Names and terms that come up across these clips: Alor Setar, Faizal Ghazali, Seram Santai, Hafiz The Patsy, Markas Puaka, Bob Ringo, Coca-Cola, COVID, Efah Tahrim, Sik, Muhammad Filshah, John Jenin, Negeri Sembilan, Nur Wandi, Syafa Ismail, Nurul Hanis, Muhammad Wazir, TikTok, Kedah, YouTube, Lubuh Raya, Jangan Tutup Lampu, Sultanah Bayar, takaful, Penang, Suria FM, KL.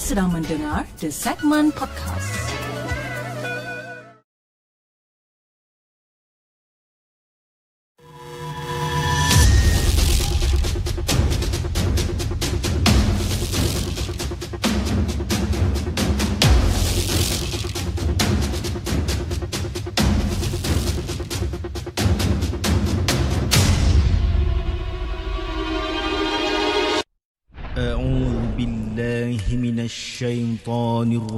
sedang mendengar The Segment Podcast. الشيطان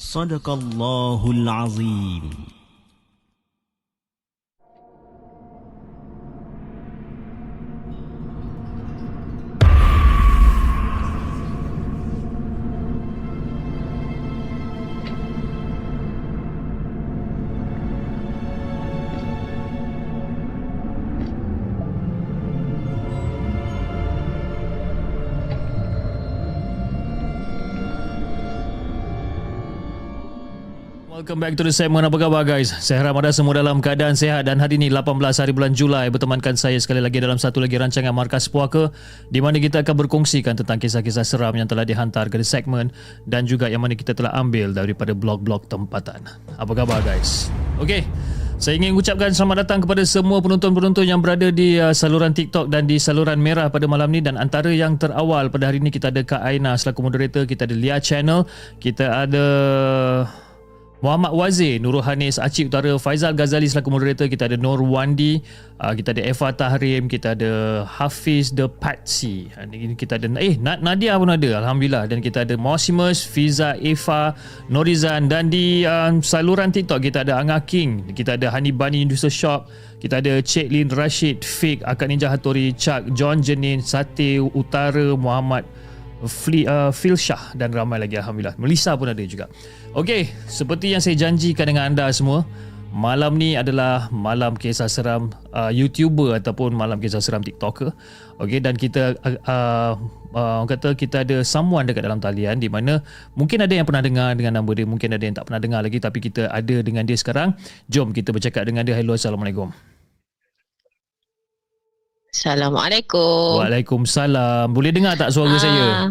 Sadaqallahul azim. Welcome back to the segment. Apa khabar guys? Saya harap anda semua dalam keadaan sehat dan hari ini 18 hari bulan Julai bertemankan saya sekali lagi dalam satu lagi rancangan Markas Puaka di mana kita akan berkongsikan tentang kisah-kisah seram yang telah dihantar ke segmen dan juga yang mana kita telah ambil daripada blog-blog tempatan. Apa khabar guys? Okey. Saya ingin ucapkan selamat datang kepada semua penonton-penonton yang berada di saluran TikTok dan di saluran merah pada malam ni, dan antara yang terawal pada hari ini kita ada Kak Aina selaku moderator, kita ada Lia Channel, kita ada Muhammad Wazir, Nurul Hanis, Acik Utara, Faizal Ghazali selaku moderator, kita ada Nur Wandi, kita ada Efah Tahrim, kita ada Hafiz The Patsy, kita ada Nadia pun ada, Alhamdulillah, dan kita ada Mosimus, Fiza, Efah, Norizan, dan di saluran TikTok kita ada Anga King, kita ada Hani Bani Industrial Shop, kita ada Cik Lin Rashid, Fik, Akad Ninja Hattori, Chuck, John Jenin, Sate Utara, Muhammad Filshah dan ramai lagi, Alhamdulillah. Melissa pun ada juga. Okey, seperti yang saya janjikan dengan anda semua, malam ni adalah malam kisah seram YouTuber ataupun malam kisah seram TikToker. Okey, dan kita kata kita ada someone dekat dalam talian di mana mungkin ada yang pernah dengar dengan nama dia, mungkin ada yang tak pernah dengar lagi, tapi kita ada dengan dia sekarang. Jom kita bercakap dengan dia. Hello, Assalamualaikum. Assalamualaikum. Waalaikumsalam. Boleh dengar tak suara saya?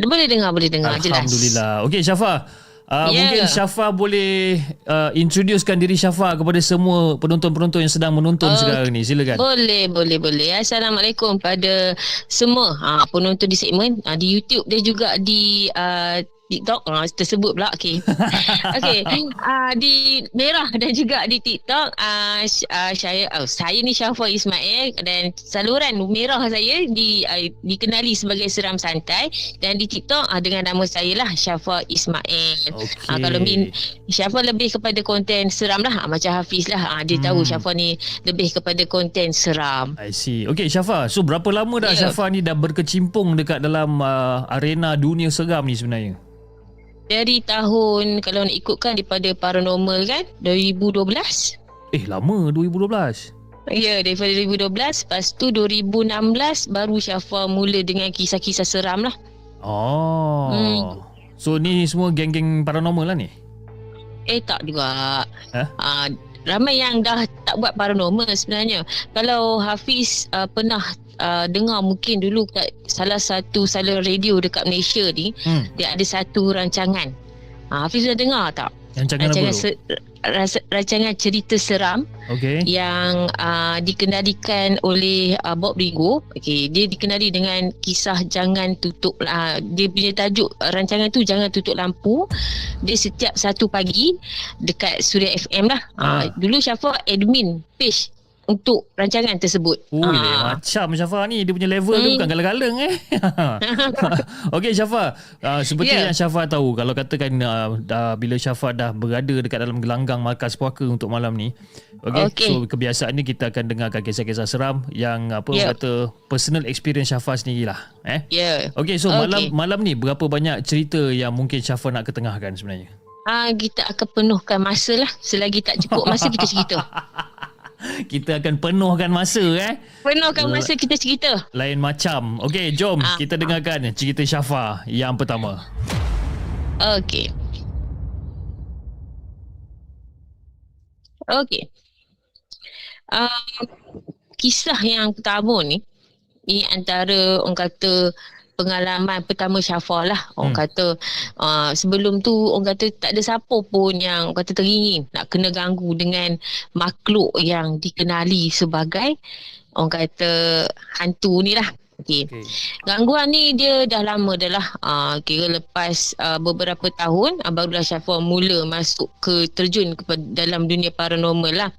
Boleh dengar. Alhamdulillah. Okey Syafa, mungkin Syafa boleh introducekan diri Syafa kepada semua penonton-penonton yang sedang menonton sekarang ni. Silakan. Boleh. Assalamualaikum pada semua penonton di segmen, di YouTube dan juga di TikTok tersebut pula. Okey. Di merah dan juga di TikTok saya ni Syafa Ismail, dan saluran merah saya dikenali sebagai Seram Santai, dan di TikTok dengan nama saya lah Syafa Ismail. Okay. Kalau Syafa lebih kepada konten seram lah, macam Hafiz lah, dia tahu Syafa ni lebih kepada konten seram. I see. Okey Syafa, so berapa lama dah Syafa ni dah berkecimpung dekat dalam arena dunia seram ni sebenarnya? Dari tahun, kalau nak ikutkan daripada paranormal kan, 2012. Lama 2012. Ya, daripada 2012. Lepas tu 2016 baru Syafa mula dengan kisah-kisah seram lah. Oh. So ni semua geng-geng paranormal lah ni? Tak juga. Ramai yang dah tak buat paranormal sebenarnya. Kalau Hafiz pernah dengar mungkin dulu kat salah satu saluran radio dekat Malaysia ni, dia ada satu rancangan. Hafiz dah dengar tak? Rancangan cerita seram. Okay. Yang dikendalikan oleh Bob Ringo. Okay, dia dikenali dengan kisah Jangan Tutup, dia punya tajuk rancangan tu Jangan Tutup Lampu. Dia setiap Sabtu pagi dekat Suria FM lah. Dulu Syafa admin page untuk rancangan tersebut. Ui, macam Syafa ni dia punya level tu bukan galang-galang Okey Syafa, seperti yang Syafa tahu, kalau katakan bila Syafa dah berada dekat dalam gelanggang markas puaka untuk malam ni, okey, so kebiasaannya kita akan dengarkan kisah-kisah seram yang apa kata personal experience Syafa sendirilah Okey, so malam ni berapa banyak cerita yang mungkin Syafa nak ketengahkan sebenarnya? Kita akan penuhkan masa lah. Selagi tak cukup masa kita cerita. Kita akan penuhkan masa Penuhkan masa kita cerita. Lain macam. Okey, jom kita dengarkan cerita Syafa yang pertama. Okey. Okey. Kisah yang pertama ni, ini antara orang kata pengalaman pertama Syafa lah. Orang kata sebelum tu orang kata tak ada siapa pun yang orang kata teringin nak kena ganggu dengan makhluk yang dikenali sebagai orang kata hantu ni lah. Okay. Gangguan ni dia dah lama dah lah. Kira lepas beberapa tahun barulah Syafa mula masuk ke terjun ke dalam dunia paranormal lah.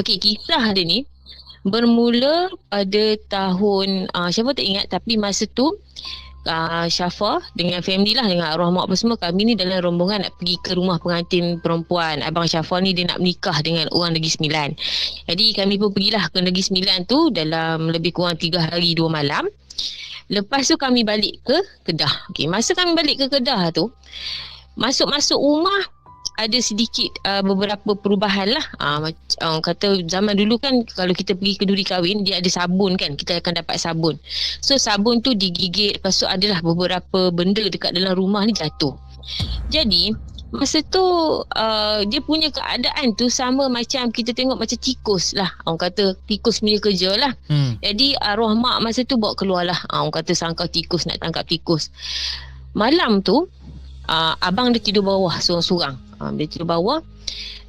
Okey, kisah dia ni bermula pada tahun Syafa tak ingat, tapi masa tu Syafa dengan family lah, dengan arwah mak apa semua, kami ni dalam rombongan nak pergi ke rumah pengantin perempuan abang Syafa ni. Dia nak menikah dengan orang Negeri Sembilan. Jadi kami pun pergilah ke Negeri Sembilan tu dalam lebih kurang 3 hari 2 malam. Lepas tu kami balik ke Kedah. Okay, masa kami balik ke Kedah tu, masuk-masuk rumah ada sedikit beberapa perubahan lah. Kata zaman dulu kan, kalau kita pergi keduri kahwin, dia ada sabun kan, kita akan dapat sabun. So sabun tu digigit, lepas tu adalah beberapa benda dekat dalam rumah ni jatuh. Jadi masa tu dia punya keadaan tu sama macam kita tengok macam tikus lah. Orang kata tikus punya kerja lah. Jadi arwah mak masa tu bawa keluar lah. Orang kata sangka tikus, nak tangkap tikus. Malam tu abang dia tidur bawah seorang-seorang. Dia tidur bawah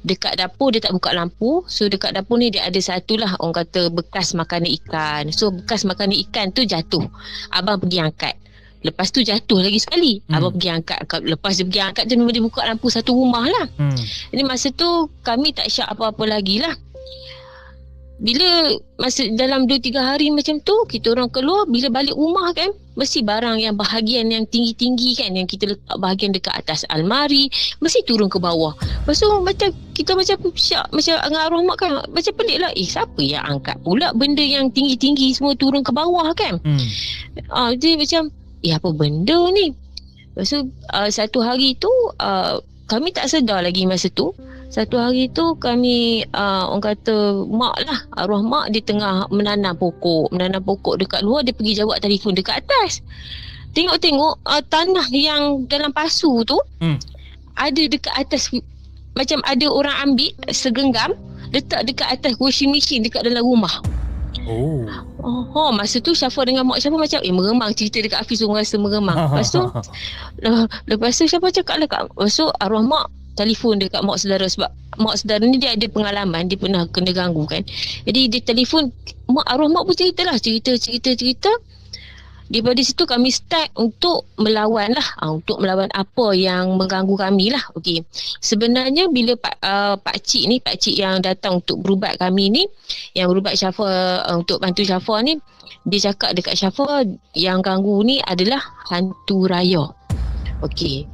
dekat dapur, dia tak buka lampu. So dekat dapur ni dia ada satulah orang kata bekas makanan ikan. So bekas makanan ikan tu jatuh. Abang pergi angkat. Lepas tu jatuh lagi sekali. Abang pergi angkat. Lepas dia pergi angkat tu, dia buka lampu satu rumah lah. Jadi masa tu kami tak syak apa-apa lagi lah. Bila masa dalam 2-3 hari macam tu, kita orang keluar. Bila balik rumah kan, mesti barang yang bahagian yang tinggi-tinggi kan, yang kita letak bahagian dekat atas almari, mesti turun ke bawah. Lepas tu macam kita macam syak, macam dengan arwah mak kan, macam pelik lah. Siapa yang angkat pula benda yang tinggi-tinggi semua turun ke bawah kan. Dia macam apa benda ni. Lepas tu satu hari tu kami tak sedar lagi masa tu. Satu hari tu kami orang kata mak lah, arwah mak dia tengah menanam pokok dekat luar. Dia pergi jawab telefon dekat atas. Tengok-tengok tanah yang dalam pasu tu ada dekat atas, macam ada orang ambil segenggam letak dekat atas washing machine dekat dalam rumah. Masa tu Syafa dengan mak Syafa macam meremang. Cerita dekat Hafiz orang rasa meremang. Lepas tu Syafa cakap lah, lepas tu arwah mak telefon dekat mak saudara, sebab mak saudara ni dia ada pengalaman, dia pernah kena ganggu kan. Jadi dia telefon mak, arwah mak pun ceritalah cerita. Daripada situ kami start untuk melawan lah, untuk melawan apa yang mengganggu kami lah. Okey, sebenarnya bila pakcik yang datang untuk berubat kami ni, yang berubat Syafa, untuk bantu Syafa ni, dia cakap dekat Syafa yang ganggu ni adalah hantu raya. Okey,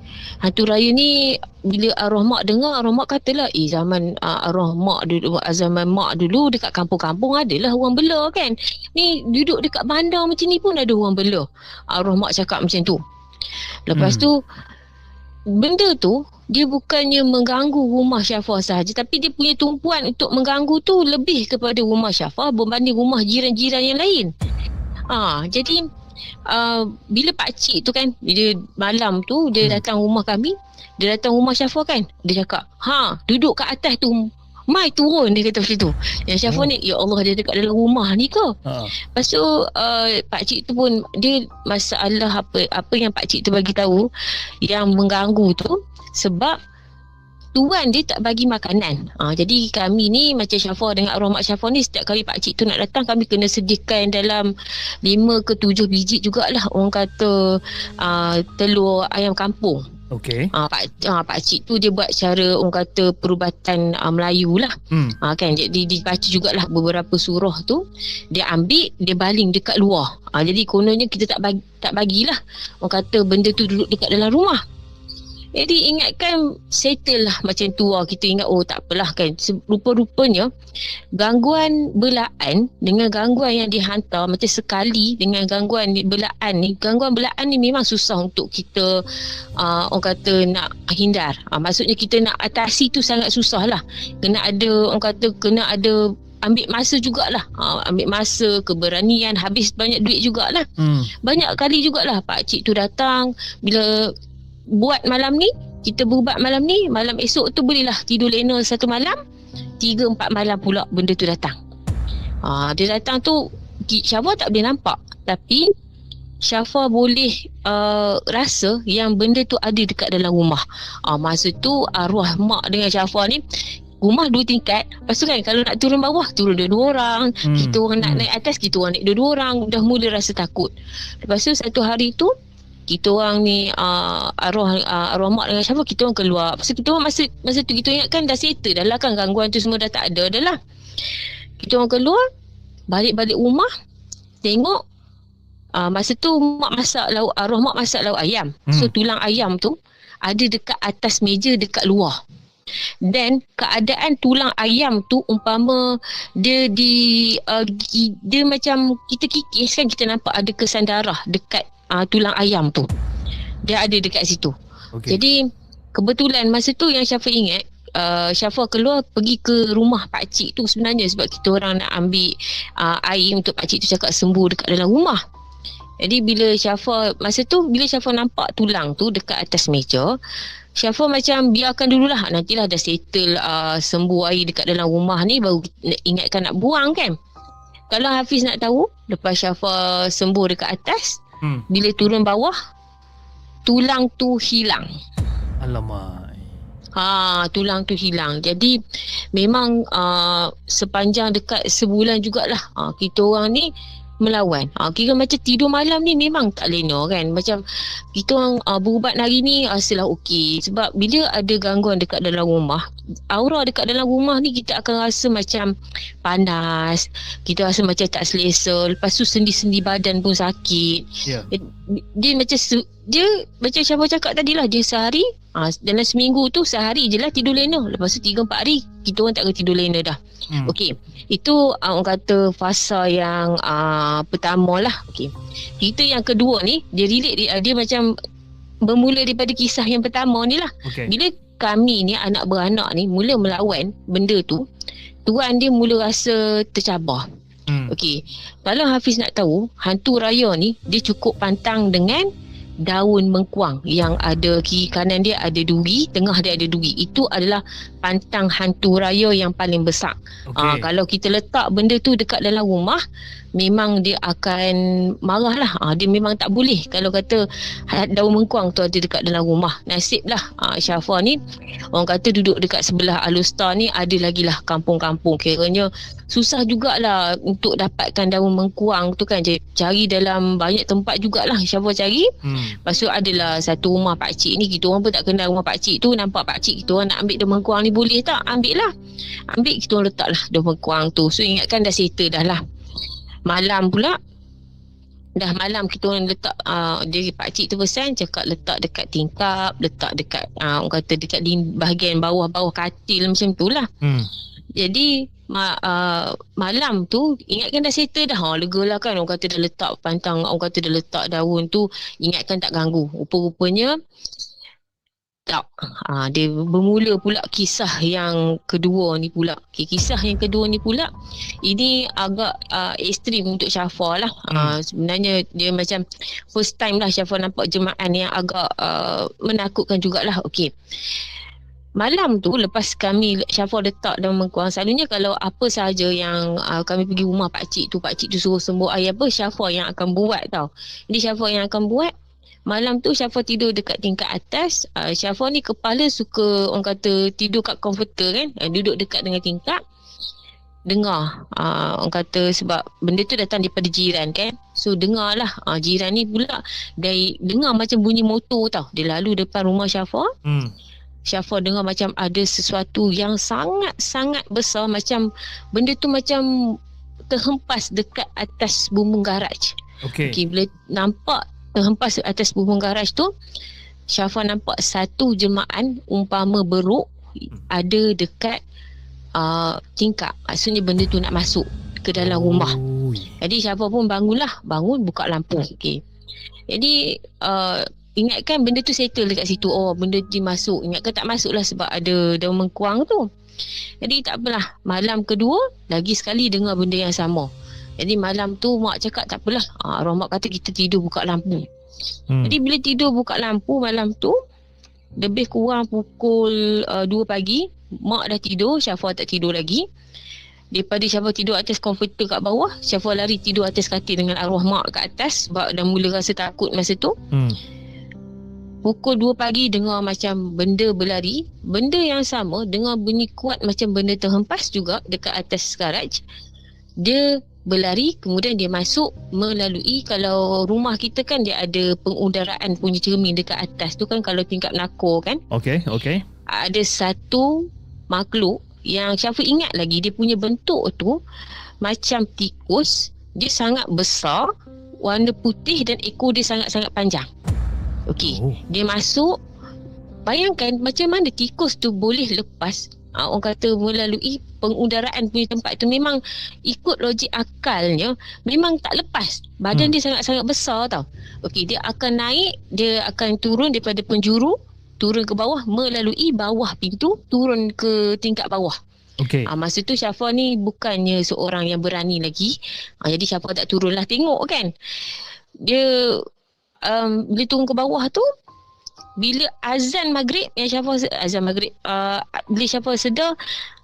hantu raya ni bila arwah mak dengar, arwah mak katalah zaman arwah mak dulu, zaman mak dulu dekat kampung-kampung adalah orang bela kan. Ni duduk dekat bandar macam ni pun ada orang bela. Arwah mak cakap macam tu. Lepas tu benda tu dia bukannya mengganggu rumah Syafa sahaja, tapi dia punya tumpuan untuk mengganggu tu lebih kepada rumah Syafa berbanding rumah jiran-jiran yang lain. Jadi bila pakcik tu kan, dia malam tu dia datang rumah kami, dia datang rumah Syafa kan, dia cakap duduk kat atas tu mai turun, dia kata macam tu. Yang Syafa ni, ya Allah, dia dekat dalam rumah ni ke? Lepas tu pakcik tu pun dia masalah apa yang pakcik tu bagi tahu yang mengganggu tu, sebab tuan dia tak bagi makanan. Jadi kami ni macam Syafa dengan arwah mak Syafa ni, setiap kali pakcik tu nak datang, kami kena sediakan dalam 5 ke 7 biji jugalah orang kata telur ayam kampung. Okey. Pakcik tu dia buat cara orang kata perubatan Melayu lah. Kan, jadi dibaca jugalah beberapa surah tu, dia ambil, dia baling dekat luar. Jadi kononnya kita tak bagilah orang kata benda tu duduk dekat dalam rumah. Jadi ingatkan, settle lah macam tu lah. Kita ingat, oh tak apalah kan. Rupa-rupanya gangguan belaan dengan gangguan yang dihantar macam sekali dengan gangguan belaan ni. Gangguan belaan ni memang susah untuk kita orang kata nak hindar. Maksudnya kita nak atasi tu sangat susah lah. Kena ada ambil masa jugalah, ambil masa, keberanian, habis banyak duit jugalah. Banyak kali jugalah pakcik tu datang, bila buat malam ni, kita berubat malam ni, malam esok tu bolehlah tidur lena satu malam, 3-4 malam pula benda tu datang. Dia datang tu Syafa tak boleh nampak, tapi Syafa boleh rasa yang benda tu ada dekat dalam rumah. Masa tu arwah mak dengan Syafa ni, rumah 2 tingkat. Lepas tu kan, kalau nak turun bawah, turun 2 orang. Kita orang nak naik atas, kita orang naik 2 orang. Dah mula rasa takut. Lepas tu satu hari tu kita orang ni arwah mak dengan Syafa, kita orang keluar. Pasal kita orang masa tu kita ingatkan dah settle dah lah kan, gangguan tu semua dah tak ada dah lah. Kita orang keluar, balik rumah, tengok masa tu arwah mak masak lauk ayam. So tulang ayam tu ada dekat atas meja dekat luar. Dan keadaan tulang ayam tu umpama dia dia macam kita kikis kan, kita nampak ada kesan darah dekat tulang ayam tu. Dia ada dekat situ. Okay. Jadi kebetulan masa tu yang Syafa ingat, Syafa keluar pergi ke rumah pakcik tu sebenarnya, sebab kita orang nak ambil air untuk pakcik tu cakap sembuh dekat dalam rumah. Jadi bila Syafa nampak tulang tu dekat atas meja, Syafa macam biarkan dululah, nantilah dah settle sembuh air dekat dalam rumah ni baru ingatkan nak buang kan. Kalau Hafiz nak tahu, lepas Syafa sembuh dekat atas, bila turun bawah, tulang tu hilang. Alamak. Tulang tu hilang. Jadi memang sepanjang dekat sebulan jugalah kita orang ni melawan. Kira macam tidur malam ni memang tak lena kan. Macam kita orang berubat hari ni asalah okey. Sebab bila ada gangguan dekat dalam rumah, aura dekat dalam rumah ni kita akan rasa macam panas, kita rasa macam tak selesa. Lepas tu sendi-sendi badan pun sakit. Yeah. Dia macam Syafa cakap tadi lah, dia sehari dalam seminggu tu sehari je lah tidur lena. Lepas tu 3-4 hari kita orang tak tidur lena dah. Okey, itu orang kata fasa yang pertama lah. Okey, cerita yang kedua ni dia relate, dia macam bermula daripada kisah yang pertama ni lah. Okay. Bila kami ni anak beranak ni mula melawan benda tu, tuan dia mula rasa tercabar. Okey, kalau Hafiz nak tahu, hantu raya ni dia cukup pantang dengan daun mengkuang yang ada kiri kanan dia ada duri, tengah dia ada duri. Itu adalah pantang hantu raya yang paling besar. Okay. Kalau kita letak benda tu dekat dalam rumah, memang dia akan marah lah. Dia memang tak boleh kalau kata daun mengkuang tu ada dekat dalam rumah. Nasib lah Syafa ni orang kata duduk dekat sebelah Alor Setar ni, ada lagi lah kampung-kampung. Kiranya susah jugalah untuk dapatkan daun mengkuang tu kan. Cari dalam banyak tempat jugalah Syafa cari. Lepas tu adalah satu rumah pakcik ni, kita orang pun tak kenal rumah pakcik tu. Nampak pakcik kita orang nak ambil daun mengkuang ni, boleh tak? Ambil kita orang letak lah daun mengkuang tu. So ingatkan dah settle dah lah. Malam pula, dah malam kita orang letak, dia pakcik tu pesan cakap letak dekat tingkap, letak dekat orang kata dekat bahagian bawah-bawah katil macam tu lah. Jadi malam tu ingatkan dah settle dah, lega lah kan, orang kata dah letak pantang, orang kata dah letak daun tu, ingatkan tak ganggu. Rupa-rupanya tak. Dia bermula pula kisah yang kedua ni pula. Okay, kisah yang kedua ni pula ini agak ekstrim untuk Syafa lah. Sebenarnya dia macam first time lah Syafa nampak jemaah yang agak menakutkan jugalah. Okey, malam tu lepas kami Syafa letak daun mengkuang, selalunya kalau apa sahaja yang kami pergi rumah pakcik tu suruh sembuh air apa, Syafa yang akan buat tau. Jadi Syafa yang akan buat. Malam tu Syafa tidur dekat tingkat atas. Syafa ni kepala suka orang kata tidur kat komputer kan, duduk dekat dengan tingkat. Dengar orang kata, sebab benda tu datang daripada jiran kan. So dengarlah, jiran ni pula dia dengar macam bunyi motor tau. Dia lalu depan rumah Syafa. Syafa dengar macam ada sesuatu yang sangat-sangat besar, macam benda tu macam terhempas dekat atas bumbung garaj. Okey, bila nampak terhempas atas bumbung garaj tu, Syafa nampak satu jemaan umpama beruk ada dekat tingkap. Maksudnya benda tu nak masuk ke dalam rumah. Jadi Syafa pun bangunlah, bangun buka lampu. Okey. Jadi ingatkan benda tu settle dekat situ. Oh, benda dia masuk. Ingatkan tak masuklah sebab ada daun mengkuang tu. Jadi tak apalah. Malam kedua lagi sekali dengar benda yang sama. Jadi malam tu mak cakap tak apalah. Arwah mak kata kita tidur buka lampu. Jadi bila tidur buka lampu malam tu, lebih kurang pukul 2 pagi, mak dah tidur, Syafa tak tidur lagi. Daripada Syafa tidur atas komputer kat bawah, Syafa lari tidur atas katil dengan arwah mak kat atas sebab dah mula rasa takut masa tu. Pukul 2 pagi dengar macam benda berlari. Benda yang sama, dengar bunyi kuat macam benda terhempas juga dekat atas garaj. Dia berlari, kemudian dia masuk melalui, kalau rumah kita kan dia ada pengundaraan punya cermin dekat atas tu kan, kalau tingkap nakor kan. Okey. Ada satu makhluk yang Syafa ingat lagi, dia punya bentuk tu macam tikus. Dia sangat besar, warna putih dan ekor dia sangat-sangat panjang. Okey, dia masuk. Bayangkan macam mana tikus tu boleh lepas, orang kata melalui pengundaraan punya tempat tu. Memang ikut logik akalnya, memang tak lepas. Badan dia sangat-sangat besar tau. Okey, dia akan naik, dia akan turun daripada penjuru, turun ke bawah, melalui bawah pintu, turun ke tingkat bawah. Okay. Masa tu Syafa ni bukannya seorang yang berani lagi, jadi Syafa tak turunlah tengok kan. Dia bila turun ke bawah tu, bila azan maghrib yang Syafa bila Syafa sedar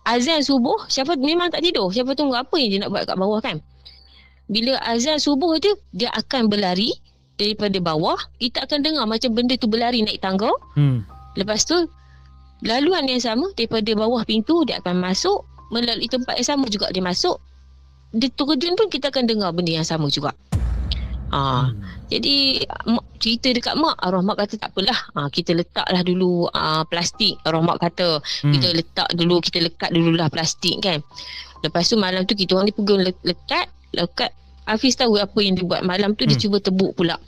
azan subuh, Syafa memang tak tidur. Syafa tunggu apa yang dia nak buat kat bawah kan. Bila azan subuh tu, dia akan berlari daripada bawah. Kita akan dengar macam benda tu berlari naik tangga. Lepas tu laluan yang sama daripada bawah pintu, dia akan masuk melalui tempat yang sama juga. Dia masuk, dia terjun pun kita akan dengar benda yang sama juga. Jadi cerita dekat mak, arwah mak kata tak apalah, kita letaklah dulu plastik. Arwah mak kata kita letak dulu, kita lekat dululah plastik kan. Lepas tu malam tu kita orang ni pergi lekat. Hafiz tahu apa yang dia buat malam tu. Dia cuba tebuk pula.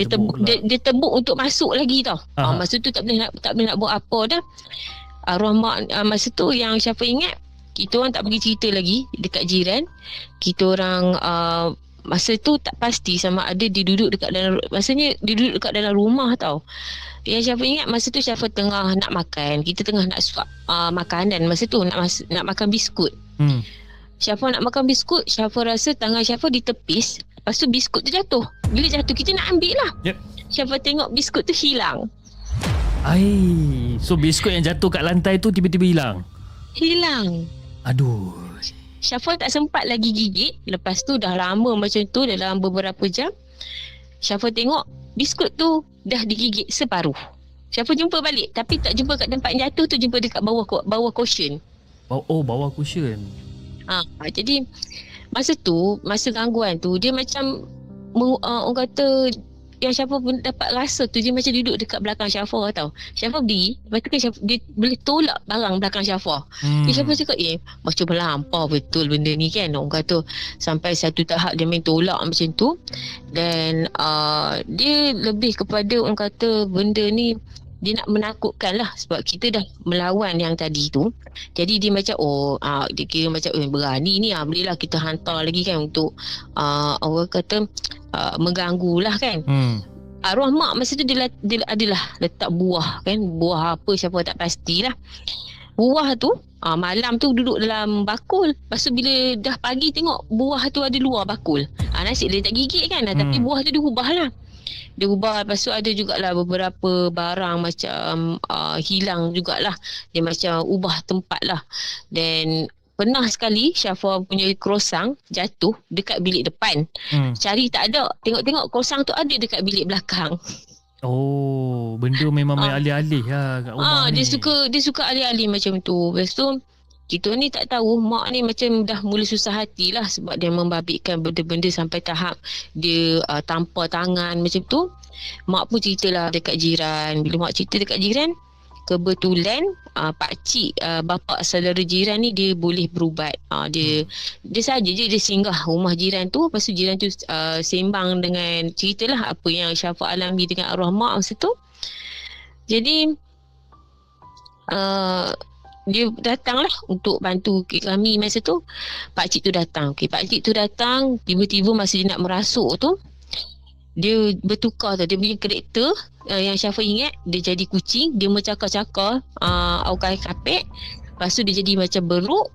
Dia tebuk untuk masuk lagi tau. Masa tu tak boleh nak buat apa dah. Arwah mak masa tu yang Syafa ingat, kita orang tak pergi cerita lagi dekat jiran. Kita orang masa tu tak pasti sama ada dia duduk dekat dalam, maksudnya dia duduk dekat dalam rumah tau. Yang Syafa ingat masa tu Syafa tengah nak makan. Kita tengah nak suap makanan masa tu, nak makan biskut. Syafa nak makan biskut, Syafa rasa tangan Syafa ditepis. Lepas tu biskut tu jatuh. Bila jatuh kita nak ambil lah. Syafa tengok biskut tu hilang. So biskut yang jatuh kat lantai tu tiba-tiba hilang. Aduh. Syafa tak sempat lagi gigit. Lepas tu dah lama macam tu, dalam beberapa jam Syafa tengok biskut tu dah digigit separuh. Syafa jumpa balik, tapi tak jumpa kat tempat jatuh tu, jumpa dekat bawah cushion. Bawah cushion. Jadi masa tu, masa gangguan tu, dia macam orang kata yang Syafa pun dapat rasa tu, dia macam duduk dekat belakang Syafa tau. Syafa berdiri, lepas tu kan dia boleh tolak barang belakang Syafa. Syafa cakap macam melampau betul benda ni kan. Orang kata sampai satu tahap dia main tolak macam tu. Dan dia lebih kepada orang kata benda ni dia nak menakutkan lah, sebab kita dah melawan yang tadi tu. Jadi dia macam dia kira macam berani ni bolehlah kita hantar lagi kan untuk orang kata mengganggu lah kan. Arwah mak masa tu dia adalah letak buah kan, buah apa Syafa tak pastilah. Buah tu malam tu duduk dalam bakul. Lepas tu bila dah pagi tengok buah tu ada luar bakul. Nasib dia tak gigit kan. Tapi buah tu dia ubah lah. Lepas tu ada jugalah beberapa barang macam hilang jugalah. Dia macam ubah tempat lah. Dan pernah sekali Syafa punya krosang jatuh dekat bilik depan. Cari tak ada, tengok-tengok krosang tu ada dekat bilik belakang. Benda memang main alih-alih lah kat rumah ni. Dia suka alih-alih macam tu. Lepas tu kita ni tak tahu mak ni macam dah mula susah hatilah sebab dia membabitkan benda-benda sampai tahap dia tampar tangan macam tu. Mak pun ceritalah dekat jiran. Bila mak cerita dekat jiran, kebetulan pakcik bapa saudara jiran ni dia boleh berubat. Dia saja je dia singgah rumah jiran tu. Lepas tu jiran tu sembang dengan ceritalah apa yang Syafa alami dengan arwah mak masa tu. Jadi dia datanglah untuk bantu kami masa tu. Pakcik tu datang. Okay, pakcik tu datang tiba-tiba masa dia nak merasuk tu, dia bertukar tau, dia punya karakter yang Syafa ingat, dia jadi kucing, dia mencakar-cakar aukai kapek, lepas tu dia jadi macam beruk.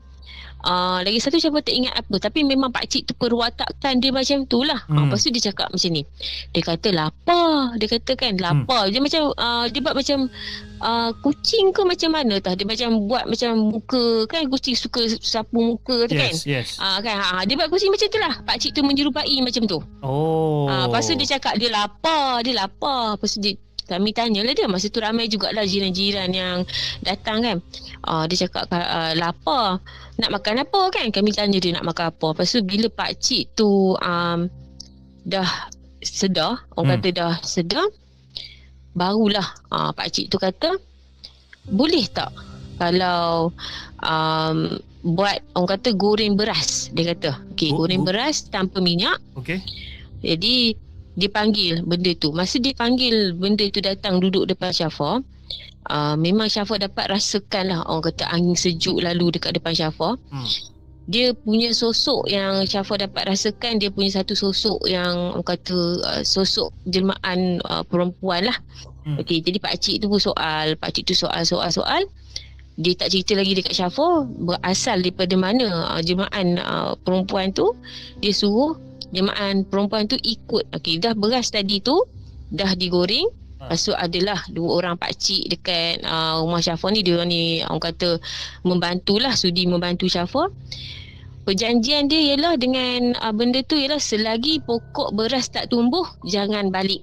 Lagi satu Syafa tak ingat apa, tapi memang pakcik tu perwatakan dia macam tu lah. Lepas tu dia cakap macam ni, dia kata lapar, dia kata kan lapar. Dia macam dia buat macam kucing ke macam mana tah, dia macam buat macam muka kan, kucing suka sapu muka tu, dia buat kucing macam tu lah. Pakcik tu menyerupai macam tu. Lepas tu dia cakap dia lapar, dia lapar. Lepas tu dia, kami tanyalah dia, masa tu ramai jugalah jiran-jiran yang datang kan. Dia cakap lapar, nak makan apa kan. Kami tanya dia nak makan apa. Lepas tu bila pakcik tu dah sedar, orang kata dah sedar, barulah pakcik tu kata, boleh tak kalau buat orang kata goreng beras. Dia kata okay, goreng beras tanpa minyak. Okay. Jadi dia panggil benda tu. Masa dia panggil benda tu datang duduk depan Syafa, memang Syafa dapat rasakan lah, orang kata angin sejuk lalu dekat depan Syafa. Dia punya sosok yang Syafa dapat rasakan, dia punya satu sosok yang orang kata sosok jelmaan perempuan lah. Okay, jadi pakcik tu pun soal, pakcik tu soal. Dia tak cerita lagi dekat Syafa berasal daripada mana jelmaan perempuan tu. Dia suruh jemaah perempuan tu ikut. Okey, dah beras tadi tu dah digoreng. Lepas tu adalah dua orang pakcik dekat rumah Syafa ni, dia ni orang kata membantulah, sudi membantu Syafa. Perjanjian dia ialah dengan benda tu ialah selagi pokok beras tak tumbuh jangan balik.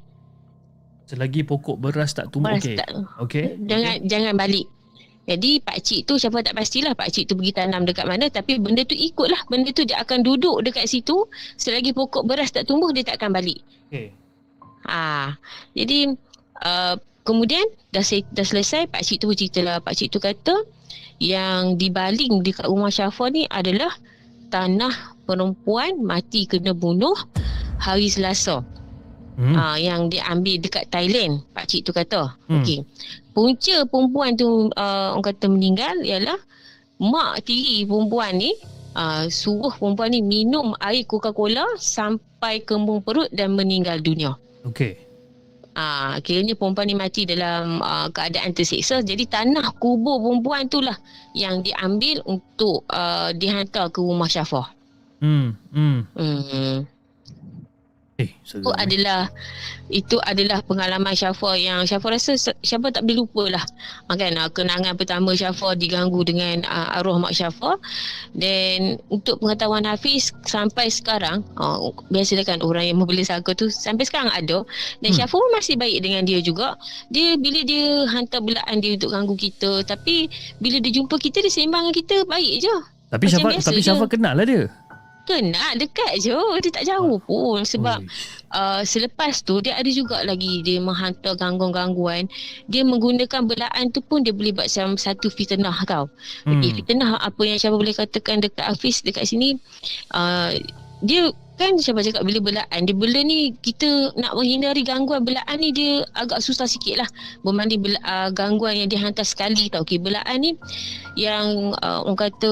Selagi pokok beras tak tumbuh, okey. Jangan balik. Jadi pakcik tu, siapa tak pastilah pakcik tu pergi tanam dekat mana, tapi benda tu ikutlah. Benda tu dia akan duduk dekat situ selagi pokok beras tak tumbuh, dia tak akan balik. Jadi kemudian dah selesai, pakcik tu ceritalah. Pakcik tu kata yang dibaling dekat rumah Syafa ni adalah tanah perempuan mati kena bunuh hari Selasa. Yang dia ambil dekat Thailand, pakcik tu kata. Okey, punca perempuan tu orang kata meninggal ialah mak tiri perempuan ni suruh perempuan ni minum air Coca-Cola sampai kembung perut dan meninggal dunia. Okey. Akhirnya perempuan ni mati dalam keadaan terseksa. Jadi tanah kubur perempuan tu lah yang diambil untuk dihantar ke rumah Syafa. Itu adalah pengalaman Syafa yang Syafa rasa Syafa tak boleh lupa lah kan. Kenangan pertama Syafa diganggu dengan arwah mak Syafa. Dan untuk pengetahuan Hafiz, sampai sekarang biasalah kan orang yang membeli saka tu sampai sekarang ada. Dan Syafa pun masih baik dengan dia juga. Dia bila dia hantar belaan dia untuk ganggu kita, tapi bila dia jumpa kita, dia sembang dengan kita baik je. Tapi Syafa kenal lah dia. Kenal, dekat je, dia tak jauh pun. Sebab selepas tu dia ada juga lagi, dia menghantar gangguan-gangguan. Dia menggunakan belaan tu pun dia boleh buat macam satu fitnah tau. Fitnah apa yang Syafa boleh katakan dekat Hafiz dekat sini, dia kan Syafa cakap bila belaan, dia bela ni kita nak menghindari gangguan belaan ni dia agak susah sikit lah. Bermandi gangguan yang dihantar sekali tau. Okay, belaan ni yang orang kata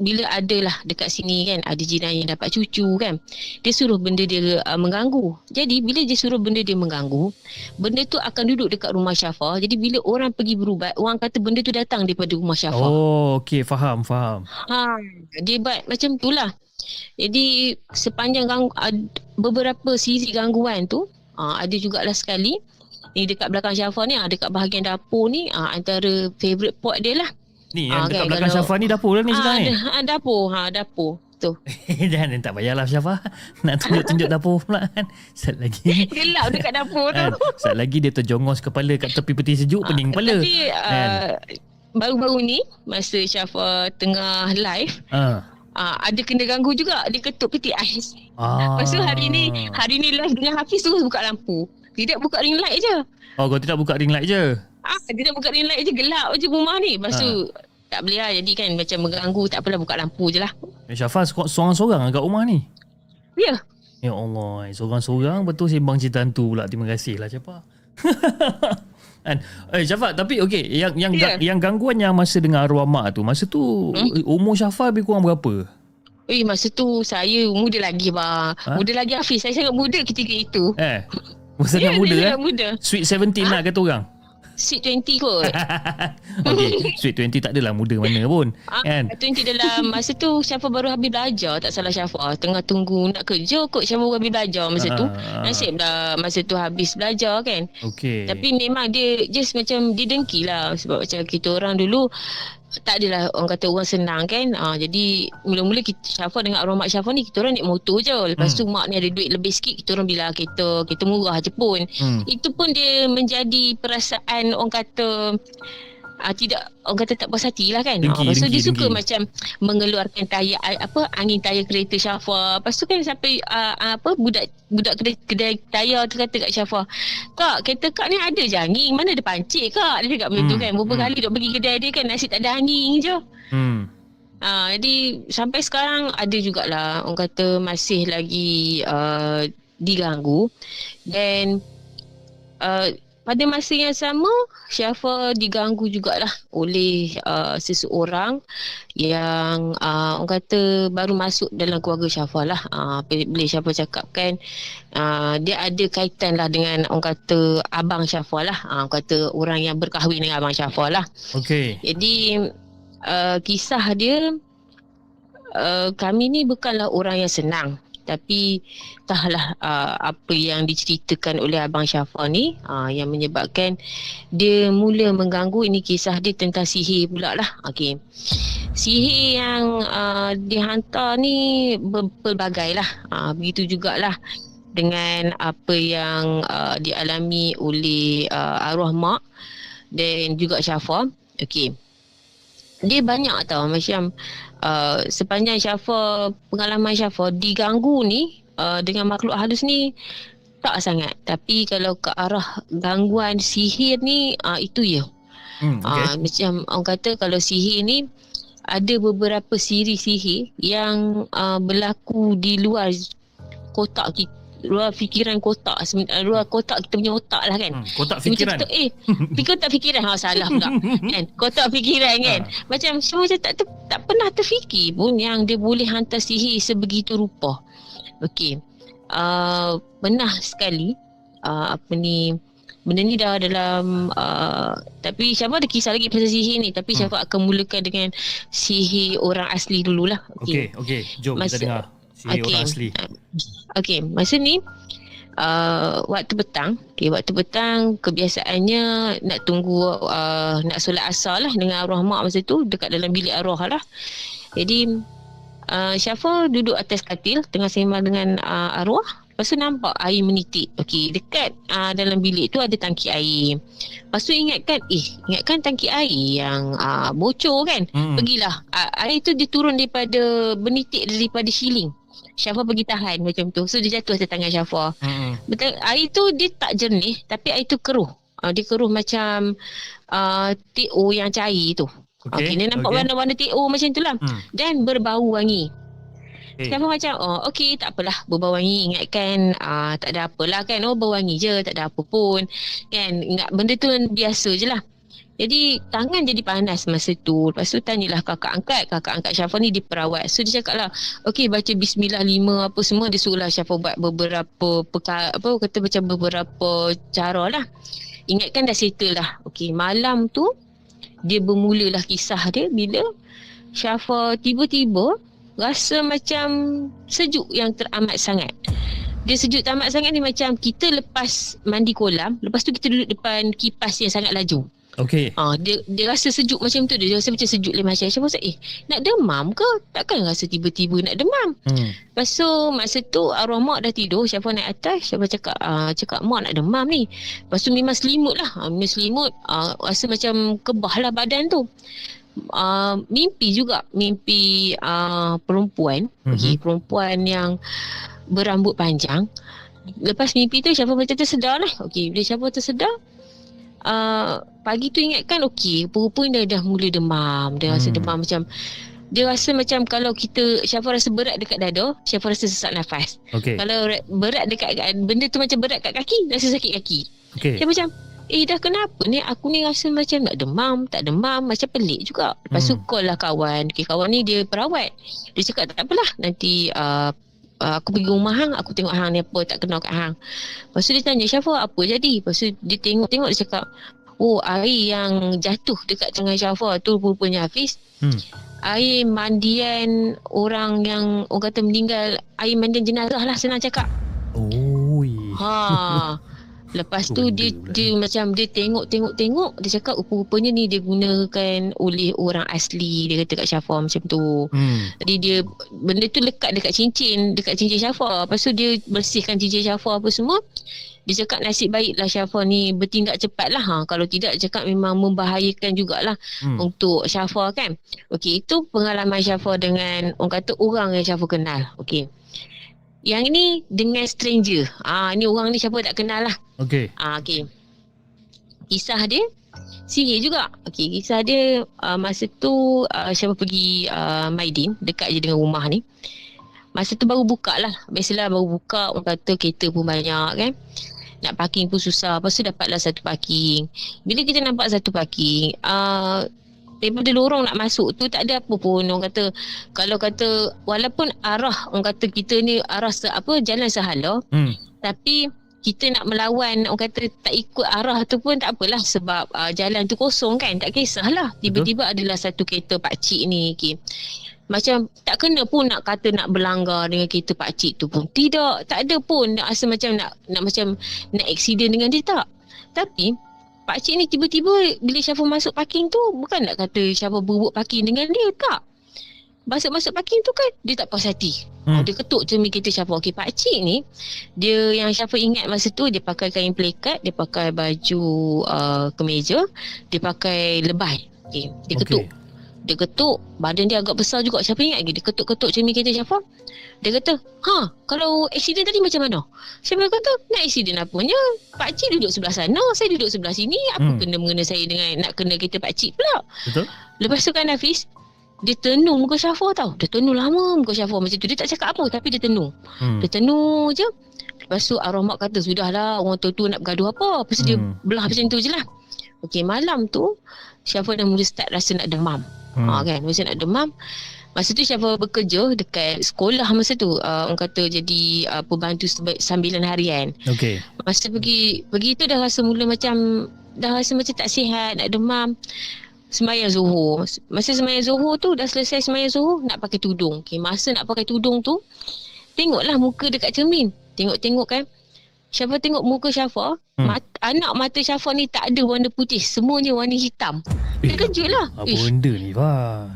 bila adalah dekat sini kan, ada jiran yang dapat cucu kan, dia suruh benda dia mengganggu. Jadi bila dia suruh benda dia mengganggu, benda tu akan duduk dekat rumah Syafa. Jadi bila orang pergi berubat, orang kata benda tu datang daripada rumah Syafa. Okey, faham. Dia buat macam tu lah. Jadi sepanjang beberapa siri gangguan tu, ada jugalah sekali ni dekat belakang Syafa ni, dekat bahagian dapur ni, antara favourite pot dia lah. Ni yang dekat belakang Syafa ni dapur lah ni sekarang ni. Dapur tu. Jangan, tak payahlah Syafa nak tunjuk-tunjuk dapur pula kan. Sat lagi gelap dekat dapur tu. Sat lagi dia terjongos kepala kat tepi peti sejuk, pening kepala. Tapi baru-baru ni masa Syafa tengah live, ada kena ganggu juga. Dia ketuk peti ais. Lepas tu hari ni live dengan Hafiz terus buka lampu. Tidak buka ring light je. Oh, kau tidak buka ring light je? Tidak buka ring light je, gelap je rumah ni. Lepas tu tak boleh lah, jadi kan macam mengganggu. Tak apalah, buka lampu je lah. Syafa seorang-seorang kat rumah ni? Ya. Ya Allah, seorang-seorang betul sembang cerita hantu pula. Terima kasih lah Syafa. Syafa, tapi okey, yang gangguan yang masa dengar arwah mak tu, masa tu umur Syafa lebih kurang berapa? Masa tu saya muda lagi bah. Muda lagi Hafiz, saya sangat muda ketika itu. Masa sangat muda kan? Sweet 17 lah kata orang. Sweet 20 kot. Okay, sweet 20 tak adalah muda mana pun. 20 dalam masa tu Syafa baru habis belajar. Tak salah Syafa, tengah tunggu nak kerja kot. Syafa baru habis belajar masa tu. Nasiblah masa tu habis belajar kan. Okay. Tapi memang dia just macam dia dengki lah. Sebab macam kita orang dulu tak adalah orang kata orang senang kan. Jadi mula-mula Syafa dengan arwah mak Syafa ni, kita orang naik motor je. Lepas tu mak ni ada duit lebih sikit, kita orang bila kereta murah je pun. Itu pun dia menjadi perasaan orang kata tak puas hati lah kan. Lepas tu dia suka macam mengeluarkan angin tayar kereta Syafa. Lepas tu kan sampai budak kedai tayar tu kata kat Syafa, "Kak, kereta kak ni ada je angin, mana ada pancik kak?" Dia cakap macam tu kan. Beberapa kali duk pergi kedai dia kan, nasi tak ada angin je. Jadi sampai sekarang ada jugalah orang kata masih lagi diganggu. Dan pada masa yang sama, Syafa diganggu jugalah oleh seseorang yang orang kata baru masuk dalam keluarga Syafa lah. Bila Syafa cakap kan, dia ada kaitan lah dengan orang kata abang Syafa lah. Orang kata orang yang berkahwin dengan abang Syafa lah. Okay. Jadi kisah dia, kami ni bukanlah orang yang senang. Tapi entahlah apa yang diceritakan oleh abang Syafa ni yang menyebabkan dia mula mengganggu. Ini kisah dia tentang sihir pula lah. Okay. Sihir yang dihantar ni berbagai lah. Begitu jugalah dengan apa yang dialami oleh arwah mak dan juga Syafa. Okay. Dia banyak tau macam sepanjang pengalaman Syafa diganggu ni dengan makhluk halus ni tak sangat. Tapi kalau ke arah gangguan sihir ni itu ya. Okay. Macam orang kata kalau sihir ni ada beberapa siri sihir yang berlaku di luar kotak kita, luar fikiran kotak, luar kotak kita punya otak lah kan. Kotak fikiran macam, kotak fikiran salah pula kan. Kotak fikiran kan. Macam tak pernah terfikir pun yang dia boleh hantar sihir sebegitu rupa. Okey. Pernah sekali benda ni dah dalam tapi Syafa ada kisah lagi pasal sihir ni, tapi Syafa akan mulakan dengan sihir orang asli dululah. Okey, jom kita dengar. Orang asli. Okay, masa ni waktu petang kebiasaannya nak tunggu nak solat asar lah dengan arwah mak masa tu dekat dalam bilik arwah lah. Jadi Syafa duduk atas katil tengah sembang dengan arwah. Lepas tu nampak air menitik. Okey, dekat dalam bilik tu ada tangki air. Lepas tu ingatkan tangki air yang bocor kan. Pergilah. Air tu dia turun daripada siling. Syafa pergi tahan macam tu. So dia jatuh atas tangan Syafa. Air tu dia tak jernih, tapi air tu keruh. Dia keruh macam TO yang cair tu. Okay, dia nampak warna-warna TO macam tu lah. Dan berbau wangi. Syafa macam okey, tak apalah, berbau wangi, ingatkan tak ada apalah kan. Bau wangi je, tak ada apa pun kan. Ingat benda tu biasa je lah. Jadi tangan jadi panas masa tu. Lepas tu tanyalah kakak angkat Syafa ni, dia perawat. So dia cakap lah, okey, baca bismillah 5 apa semua. Dia suruh lah Syafa buat beberapa perkara, beberapa cara lah. Ingatkan dah settle lah. Okey, malam tu dia bermulalah kisah dia bila Syafa tiba-tiba rasa macam sejuk yang teramat sangat. Dia sejuk teramat sangat ni macam kita lepas mandi kolam, lepas tu kita duduk depan kipas yang sangat laju. Okey. Dia rasa sejuk macam tu. Dia rasa macam sejuk lemah macam tu. Nak demam ke? Takkan rasa tiba-tiba nak demam. Lepas tu masa tu arwah mak dah tidur, Syafa naik atas. Syafa cakap mak nak demam ni. Lepas tu memang selimut lah. Memang selimut. Rasa macam kebah lah badan tu. Mimpi juga. Mimpi perempuan. Okay, perempuan yang berambut panjang. Lepas mimpi tu Syafa macam tersedar lah. Okey, bila Syafa tersedar, pagi tu ingatkan okey, perempuan dah mula demam. Dia rasa demam macam, dia rasa macam kalau kita, Syafa rasa berat dekat dada, Syafa rasa sesak nafas. Okay. Kalau berat dekat benda tu macam berat kat kaki, rasa sakit kaki. Okay. Dia macam dah kenapa ni, aku ni rasa macam nak demam, tak demam, macam pelik juga. Lepas tu call lah kawan. Okey, kawan ni dia perawat. Dia cakap tak apalah, nanti aku pergi rumah hang, aku tengok hang ni apa, tak kenal kat hang. Lepas tu dia tanya Syafa apa jadi. Lepas tu dia tengok-tengok, dia cakap, oh, air yang jatuh dekat tangan Syafa tu rupanya Hafiz, air mandian orang yang orang kata meninggal, air mandian jenazah lah senang cakap. Lepas tu dia macam dia tengok, dia cakap rupanya ni dia gunakan oleh orang asli, dia kata kat Syafa macam tu. Jadi dia benda tu lekat dekat cincin Syafa. Lepas tu dia bersihkan cincin Syafa apa semua. Dia cakap nasib baiklah Syafa ni bertindak cepatlah. Kalau tidak cakap memang membahayakan jugalah untuk Syafa kan. Okey, itu pengalaman Syafa dengan orang kata orang yang Syafa kenal. Okey. Yang ini dengan stranger. Ni orang ni Syafa tak kenal lah. Okey. Okey. Kisah dia sihir juga. Okey, kisah dia masa tu Syafa pergi Maidin, dekat je dengan rumah ni. Masa tu baru buka lah. Biasalah baru buka, orang kata kereta pun banyak kan. Nak parking pun susah. Lepas tu dapatlah satu parking. Bila kita nampak satu parking, daripada lorong nak masuk tu tak ada apa pun orang kata, kalau kata walaupun arah orang kata kita ni arah jalan sehala, tapi kita nak melawan orang kata tak ikut arah tu pun tak apalah sebab jalan tu kosong kan, tak kisahlah. Tiba-tiba adalah satu kereta pakcik ni, okay. Macam tak kena pun nak kata nak berlanggar dengan kereta pakcik tu pun tidak, tak ada pun nak rasa macam nak macam nak aksiden dengan dia, tak. Tapi pakcik ni tiba-tiba bila Syafa masuk parking tu, bukan nak kata Syafa berebut parking dengan dia, tak. Masuk parking tu kan dia tak puas hati. Dia ketuk cermin kereta Syafa. Okey, pakcik ni dia yang Syafa ingat masa tu dia pakai kain pelikat, dia pakai baju kemeja, dia pakai lebay. Okey, dia ketuk. Okay. Dia ketuk, badan dia agak besar juga. Syafa ingat lagi dia ketuk-ketuk cermin kereta Syafa. Dia kata, kalau aksiden tadi macam mana? Syafa kata, nak aksiden apanya? Pakcik duduk sebelah sana, saya duduk sebelah sini. Apa kena-mengena saya dengan nak kena kereta pakcik pula? Betul. Lepas tu kan Hafiz, dia tenung muka Syafa tau. Dia tenung lama muka Syafa macam tu. Dia tak cakap apa, tapi dia tenung. Dia tenung je. Lepas tu arwah mak kata, sudahlah orang tua-tua nak bergaduh apa. Lepas tu dia belah macam tu je lah. Okey, malam tu Syafa dah mula start rasa nak demam. Kan, masa nak demam. Masa tu Syafa bekerja dekat sekolah masa tu. Orang kata jadi pembantu sambilan harian. Okey. Masa pergi tu dah rasa mula macam tak sihat, nak demam. Sembahyang Zuhur. Masa sembahyang Zuhur tu dah selesai sembahyang Zuhur, nak pakai tudung. Okey, masa nak pakai tudung tu tengoklah muka dekat cermin. Tengok-tengok kan. Syafa tengok muka Syafa, anak mata Syafa ni tak ada warna putih, semuanya warna hitam. Dia kejutlah. Apa benda ni, Fah?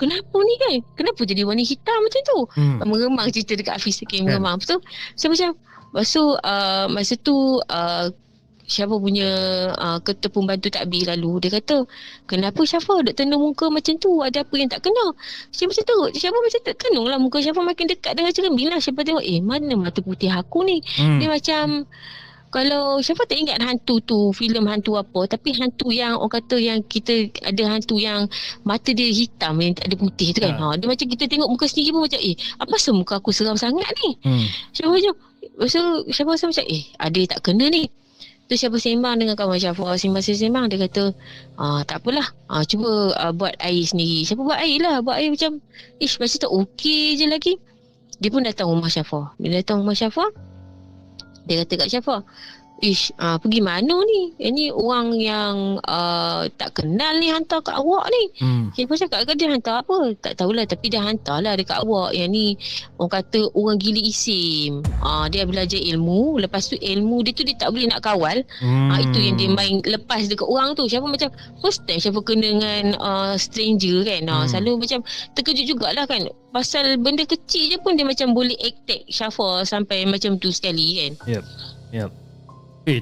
Kenapa ni kan? Kenapa jadi warna hitam macam tu? Meremang cerita dekat Hafiz. Okay, meremang. Betul? So macam, masa tu Syafa punya ketua pembantu takbir lalu. Dia kata, kenapa Syafa duk tenung muka macam tu? Ada apa yang tak kena? Macam tu, Syafa macam tak tenung lah. Muka Syafa makin dekat dengan cermin lah. Syafa tengok, mana mata putih aku ni? Dia macam, kalau Syafa tak ingat hantu tu, filem hantu apa, tapi hantu yang orang kata yang kita ada hantu yang mata dia hitam yang tak ada putih tu kan. Dia macam kita tengok muka sendiri pun macam apa pasal muka aku seram sangat ni. Syafa macam, Syafa rasa macam ada tak kena ni. Tu Syafa sembang dengan kawan Syafa, sembang dia kata, tak apalah, cuba buat air sendiri. Syafa buat air lah, buat air macam macam tak okey je lagi. Dia pun datang rumah Syafa. Bila datang rumah Syafa, dia kata kat Syafa, ish, pergi mana ni? Ini orang yang tak kenal ni hantar kat awak ni. Saya cakap ke dia hantar apa? Tak tahulah, tapi dia hantarlah dekat awak. Yang ni orang kata orang gila isim. Dia belajar ilmu, lepas tu ilmu dia tu dia tak boleh nak kawal. Itu yang dia main lepas dekat orang tu. Siapa macam first time siapa kena dengan stranger kan. Selalu macam terkejut jugalah kan. Pasal benda kecil je pun dia macam boleh attack Syafa sampai macam tu sekali kan. Yep.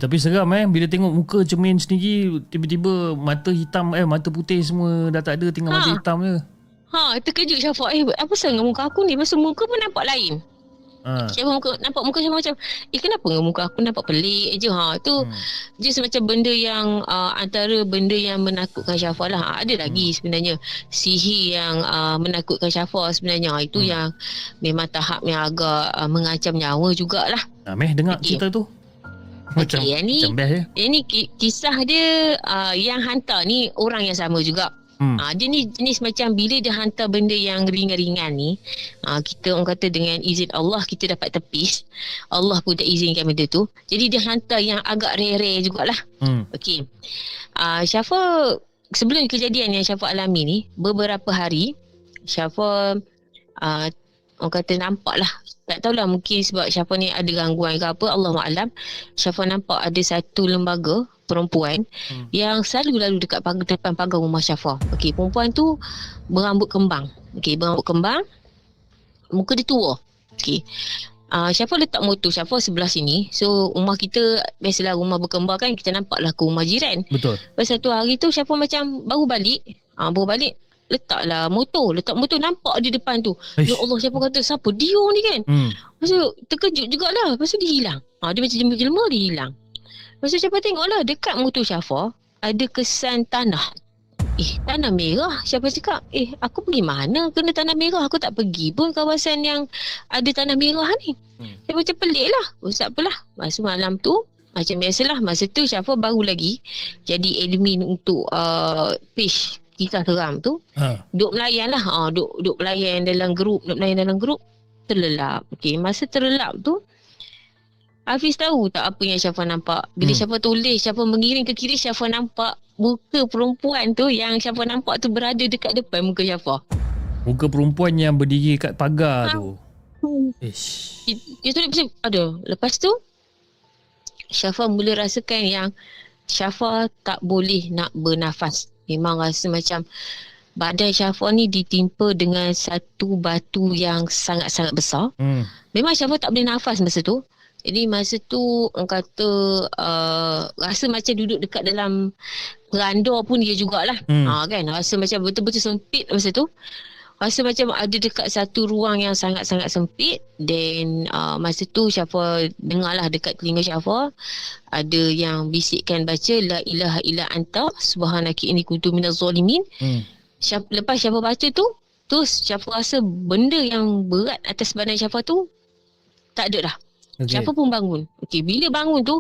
Tapi seram bila tengok muka cermin sendiri tiba-tiba mata hitam, mata putih semua dah tak ada, tinggal mata hitam je. Terkejut Syafa, apa salah dengan muka aku ni? Pasal muka pun nampak lain. Nampak muka Syafa macam kenapa dengan muka aku nampak pelik je. Just macam benda yang antara benda yang menakutkan Syafa lah. Ada lagi sebenarnya sihir yang menakutkan Syafa sebenarnya. Itu yang memang tahap yang agak mengacam nyawa jugalah. Dengar cerita tu macam yang best je. Yang ni kisah dia yang hantar ni orang yang sama juga. Dia ni jenis macam bila dia hantar benda yang ringan-ringan ni, kita orang kata dengan izin Allah kita dapat tepis. Allah pun tak izinkan benda tu. Jadi dia hantar yang agak rare-rare jugalah. Syafa sebelum kejadian yang Syafa alami ni, beberapa hari Syafa orang kata nampak lah, tak tahulah mungkin sebab Syafa ni ada gangguan ke apa, Allahuakbar. Syafa nampak ada satu lembaga perempuan yang selalu lalu dekat depan pagar rumah Syafa. Perempuan tu berambut kembang. Muka dia tua. Syafa letak motor Syafa sebelah sini. So rumah kita biasalah rumah berkembang kan, kita nampaklah ke rumah jiran. Betul. Lepas satu hari tu Syafa macam baru balik letaklah motor. Letak motor nampak di depan tu. Ya Allah, Syafa kata siapa dia ni kan. Lepas tu terkejut jugalah. Lepas tu dia hilang. Dia macam jelma-jelma dia hilang. Lepas tu Syafa tengoklah dekat motor Syafa ada kesan tanah. Tanah merah. Syafa cakap aku pergi mana kena tanah merah? Aku tak pergi pun kawasan yang ada tanah merah ni. Syafa macam pelik lah. Tak apalah. Masa malam tu macam biasalah, masa tu Syafa baru lagi jadi admin untuk page kisah seram tu. Duk melayan lah. Duk melayan dalam grup. Terlelap. Masa terlelap tu Hafiz tahu tak apa yang Syafa nampak? Bila Syafa tulis, Syafa mengiring ke kiri, Syafa nampak muka perempuan tu yang Syafa nampak tu berada dekat depan muka Syafa. Muka perempuan yang berdiri kat pagar tu. Dia tulis macam ada. Lepas tu Syafa mula rasakan yang Syafa tak boleh nak bernafas. Memang rasa macam badan Syafa ni ditimpa dengan satu batu yang sangat-sangat besar. Memang Syafa tak boleh nafas masa tu. Jadi masa tu orang kata rasa macam duduk dekat dalam randor pun dia jugalah. Kan? Rasa macam betul-betul sempit masa tu. Rasa macam ada dekat satu ruang yang sangat-sangat sempit. Then masa tu Syafa dengarlah dekat telinga Syafa ada yang bisikkan baca la ilaha illa anta subhanaka inni kuntu minaz zalimin. Lepas Syafa baca tu, terus Syafa rasa benda yang berat atas badan Syafa tu tak ada dah. Syafa pun bangun. Bila bangun tu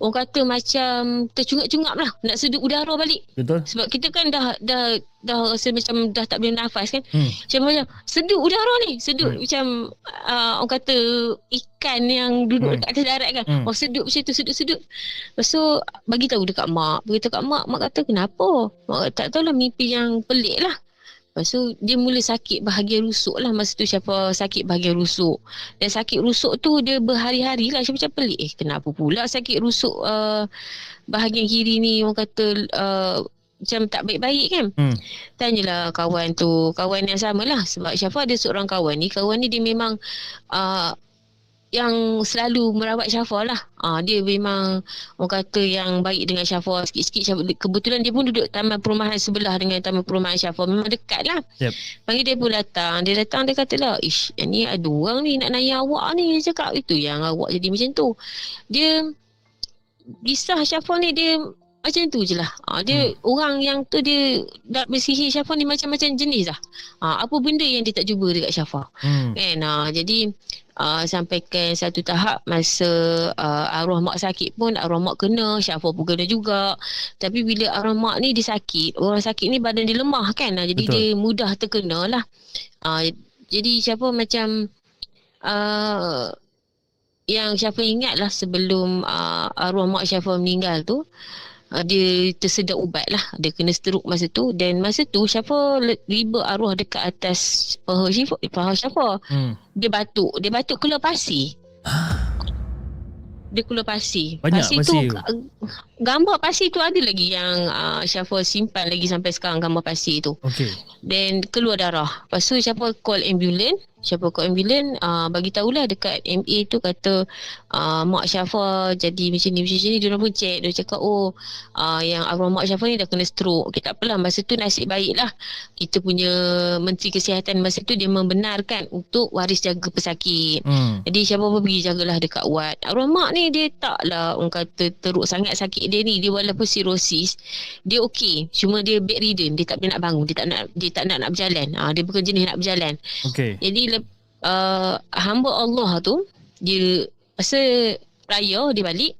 orang kata macam tercungap-cungap lah nak sedup udara balik. Betul. Sebab kita kan dah rasa macam dah tak boleh nafas kan. Macam sedup udara ni, macam orang kata ikan yang duduk dekat atas darat kan. Sedup macam tu, sedup. Lepas tu bagi tahu dekat mak. Beritahu kat mak, mak kata kenapa? Mak tak tahulah, mimpi yang pelik lah. Lepas tu dia mula sakit bahagian rusuk lah. Masa tu Syafa sakit bahagian rusuk. Dan sakit rusuk tu dia berhari-hari lah. Syafa macam pelik. Kenapa pula sakit rusuk bahagian kiri ni? Orang kata macam tak baik-baik kan. Tanyalah kawan tu. Kawan yang sama lah. Sebab Syafa ada seorang kawan ni. Kawan ni dia memang yang selalu merawat Syafa lah. Dia memang orang kata yang baik dengan Syafa. Sikit-sikit Syafa, kebetulan dia pun duduk taman perumahan sebelah dengan taman perumahan Syafa. Memang dekat lah. Panggil dia pun datang. Dia kata lah, ish, yang ni ada orang ni nak nanya awak ni. Dia cakap itu yang awak jadi macam tu. Dia kisah Syafa ni dia macam tu je lah. Dia orang yang tu dia dah bersihir Syafa ni macam-macam jenis lah. Apa benda yang dia tak cuba dekat Syafa. Kan? Jadi sampaikan satu tahap masa arwah mak sakit pun arwah mak kena, Syafa pun kena juga. Tapi bila arwah mak ni dia sakit, orang sakit ni badan dia lemah kan. Jadi betul, dia mudah terkena lah. Jadi Syafa macam yang Syafa ingatlah sebelum arwah mak Syafa meninggal tu, dia tersedak ubat lah. Dia kena stroke masa tu. Dan masa tu Syafa riba arwah dekat atas paha Syafa. Dia batuk. Dia batuk keluar pasir. Dia keluar pasir. Banyak pasir, pasir tu. Gambar pasir tu ada lagi yang Syafa simpan lagi sampai sekarang, gambar pasir tu. Okay. Then keluar darah. Lepas tu Syafa call ambulans. Syafa call ambulans, bagi tahulah dekat MA tu, kata mak Syafa jadi macam ni, dia orang pun check. Dia cakap yang arwah mak Syafa ni dah kena stroke. Okay, tak apalah, masa tu nasib baiklah kita punya Menteri Kesihatan masa tu dia membenarkan untuk waris jaga pesakit. Jadi Syafa pun pergi jagalah dekat wad. Arwah mak ni dia taklah orang kata teruk sangat sakit dia ni. Dia walaupun sirosis, dia okey, cuma dia bedridden, dia tak boleh nak bangun, dia tak nak berjalan. Dia bukan jenis nak berjalan. Okay. Jadi hamba Allah tu, dia masa raya dia balik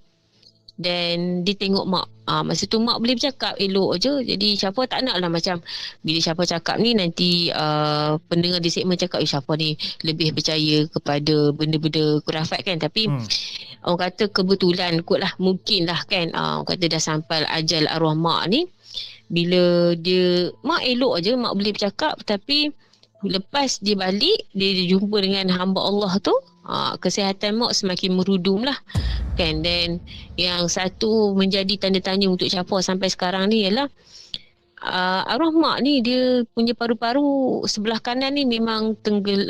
dan dia tengok mak. Masa tu mak boleh bercakap elok je. Jadi Syafa tak nak lah macam bila Syafa cakap ni nanti pendengar di segmen cakap Syafa ni lebih percaya kepada benda-benda khurafat kan. Tapi orang kata kebetulan kot lah, mungkin lah kan, orang kata dah sampai ajal arwah mak ni. Bila dia, mak elok je, mak boleh bercakap. Tapi lepas dia balik, dia jumpa dengan hamba Allah tu, kesihatan mak semakin merudum lah kan. Dan yang satu menjadi tanda tanya untuk Syafa sampai sekarang ni ialah arwah mak ni dia punya paru-paru sebelah kanan ni memang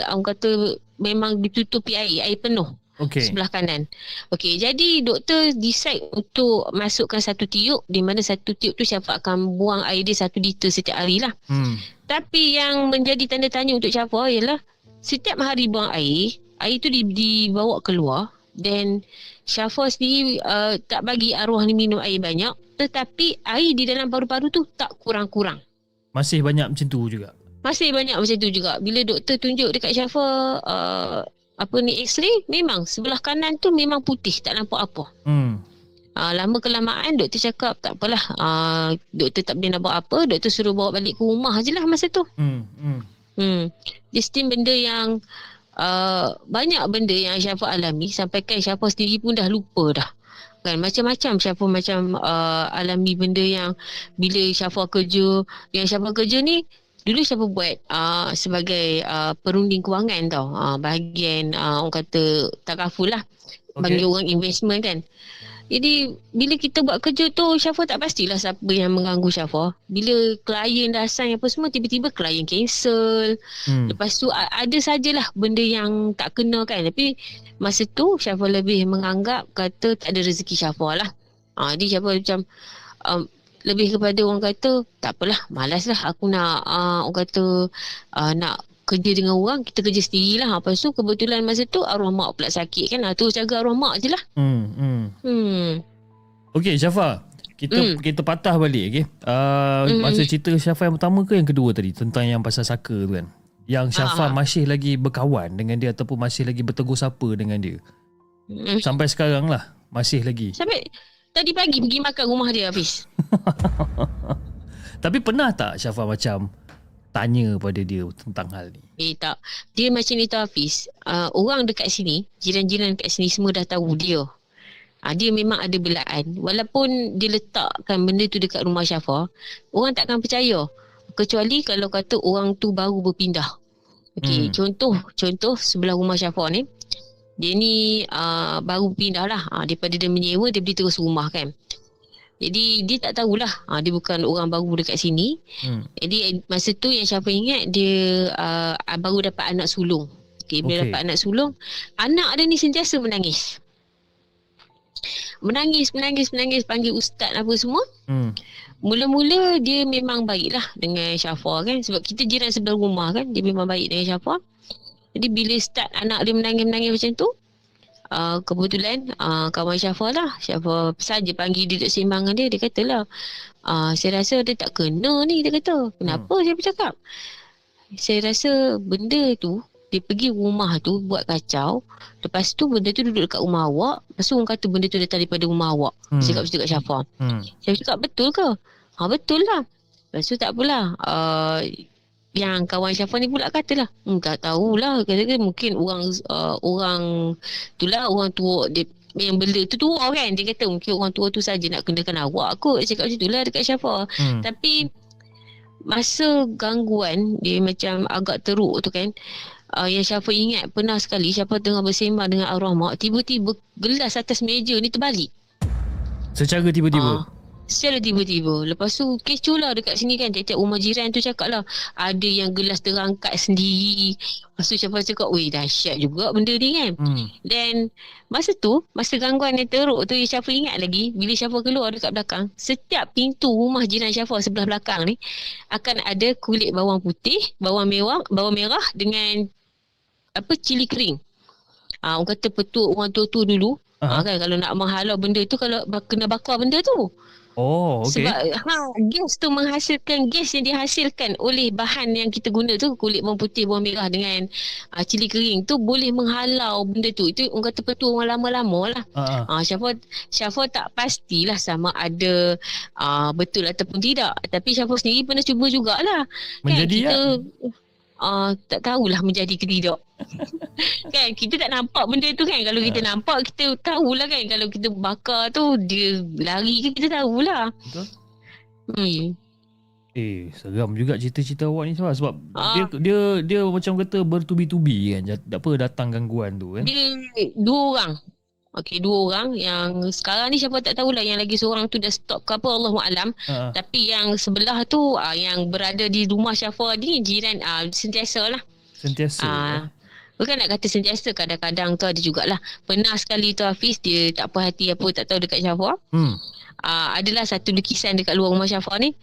orang kata memang ditutupi air penuh. Okay. Sebelah kanan. Okey, jadi doktor decide untuk masukkan satu tiup, di mana satu tiup tu Syafa akan buang air dia 1 liter setiap hari lah. Tapi yang menjadi tanda tanya untuk Syafa ialah setiap hari buang air, air tu dibawa keluar dan Syafa sendiri tak bagi arwah ni minum air banyak, tetapi air di dalam paru-paru tu tak kurang-kurang. Masih banyak macam tu juga. Masih banyak macam tu juga. Bila doktor tunjuk dekat Syafa X-ray, memang sebelah kanan tu memang putih, tak nampak apa. Lama kelamaan doktor cakap tak apalah, doktor tak boleh nak buat apa, doktor suruh bawa balik ke rumah je lah masa tu. Just benda yang banyak benda yang Syafa alami sampai kan Syafa sendiri pun dah lupa dah kan. Macam-macam Syafa macam alami benda yang bila Syafa kerja. Yang Syafa kerja ni dulu Syafa buat sebagai perunding kewangan tau. Bahagian orang kata takaful lah. Okay. Bagi orang investment kan. Jadi bila kita buat kerja tu, Syafa tak pastilah siapa yang mengganggu Syafa. Bila klien dah sign apa semua, tiba-tiba klien cancel. Lepas tu ada sajalah benda yang tak kena kan. Tapi masa tu Syafa lebih menganggap kata tak ada rezeki Syafa lah. Jadi Syafa macam lebih kepada orang kata tak apalah, malaslah aku nak orang kata nak kerja dengan orang, kita kerja sendirilah. Lepas tu kebetulan masa tu arwah mak pula sakit kan, tu jaga arwah mak je lah. Okey Syafa, kita patah balik. Okey, masa cerita Syafa yang pertama ke yang kedua tadi tentang yang pasal saka tu kan, yang Syafa masih lagi berkawan dengan dia ataupun masih lagi bertegur sapa dengan dia sampai sekarang lah, masih lagi sampai tadi pagi pergi makan rumah dia habis. Tapi pernah tak Syafa macam tanya pada dia tentang hal ni? Tak. Dia macam ni tu Hafiz. Orang dekat sini, jiran-jiran dekat sini semua dah tahu dia. Dia memang ada belaan. Walaupun dia letakkan benda tu dekat rumah Syafa, orang takkan percaya. Kecuali kalau kata orang tu baru berpindah. Okey, contoh sebelah rumah Syafa ni, dia ni baru pindah lah. Daripada dia menyewa, dia beli terus rumah kan. Jadi dia tak tahulah, dia bukan orang baru dekat sini. Jadi masa tu yang Syafa ingat, dia baru dapat anak sulung. Okay, bila dapat anak sulung, anak dia ni sentiasa menangis. Menangis, panggil ustaz apa semua. Mula-mula dia memang baiklah dengan Syafa kan. Sebab kita jiran sebelah rumah kan, dia memang baik dengan Syafa. Jadi bila start anak dia menangis-menangis macam tu, kebetulan kawan Syafa lah, Syafa saja panggil dia duduk sembang dengan dia. Dia katalah, saya rasa dia tak kena ni. Dia kata, kenapa? Syafa cakap, saya rasa benda tu, dia pergi rumah tu buat kacau. Lepas tu benda tu duduk dekat rumah awak. Lepas tu orang kata benda tu datang daripada rumah awak. Saya cakap macam tu kat Syafa. Syafa cakap, betul ke? Betul lah. Lepas tu tak apalah, yang kawan Syafa ni pula katalah, tak tahulah, kata-kata mungkin orang tu lah, orang tua dia yang bela tu tua kan. Dia kata mungkin orang tua tu saja nak kenakan awak kot. Dia cakap macam tu lah dekat Syafa. Tapi masa gangguan dia macam agak teruk tu kan, yang Syafa ingat pernah sekali Syafa tengah bersembang dengan arwah mak, tiba-tiba gelas atas meja ni terbalik. Secara tiba-tiba? Secara tiba-tiba. Lepas tu kecoh lah dekat sini kan. Tiap-tiap rumah jiran tu cakap lah, ada yang gelas terangkat sendiri. Lepas tu Syafa cakap, weh dahsyat juga benda ni kan. Then masa tu, masa gangguan yang teruk tu, Syafa ingat lagi, bila Syafa keluar dekat belakang, setiap pintu rumah jiran Syafa sebelah belakang ni akan ada kulit bawang putih, bawang merah dengan cili kering. Orang kata petua orang tua-tua dulu kan, kalau nak menghalau benda tu, kalau kena bakar benda tu. Oh, okay. Sebab gas tu menghasilkan, gas yang dihasilkan oleh bahan yang kita guna tu, kulit bawang putih, bawang merah dengan cili kering tu boleh menghalau benda tu. Itu orang kata petua orang lama-lama lah. Syafa tak pastilah sama ada betul ataupun tidak. Tapi Syafa sendiri pernah cuba jugalah. Menjadi kan, tak tahulah menjadi ke tidak. Kan kita tak nampak benda tu kan. Kalau kita nampak, kita tahulah kan. Kalau kita bakar tu dia lari ke, kita tahulah. Betul. Seram juga cerita-cerita awak ni sebab dia macam kata bertubi-tubi kan. Datang gangguan tu kan. Dia dua orang. Okey, dua orang yang sekarang ni Syafa tak tahulah yang lagi seorang tu dah stop ke apa, Allahuakbar. Tapi yang sebelah tu yang berada di rumah Syafa ni jiran sentiasa lah. Sentiasa. Bukan nak kata sentiasa, kadang-kadang tu ada jugalah. Pernah sekali tu Hafiz, dia tak puas hati apa tak tahu dekat Syafa. Adalah satu lukisan dekat luar rumah Syafa ni.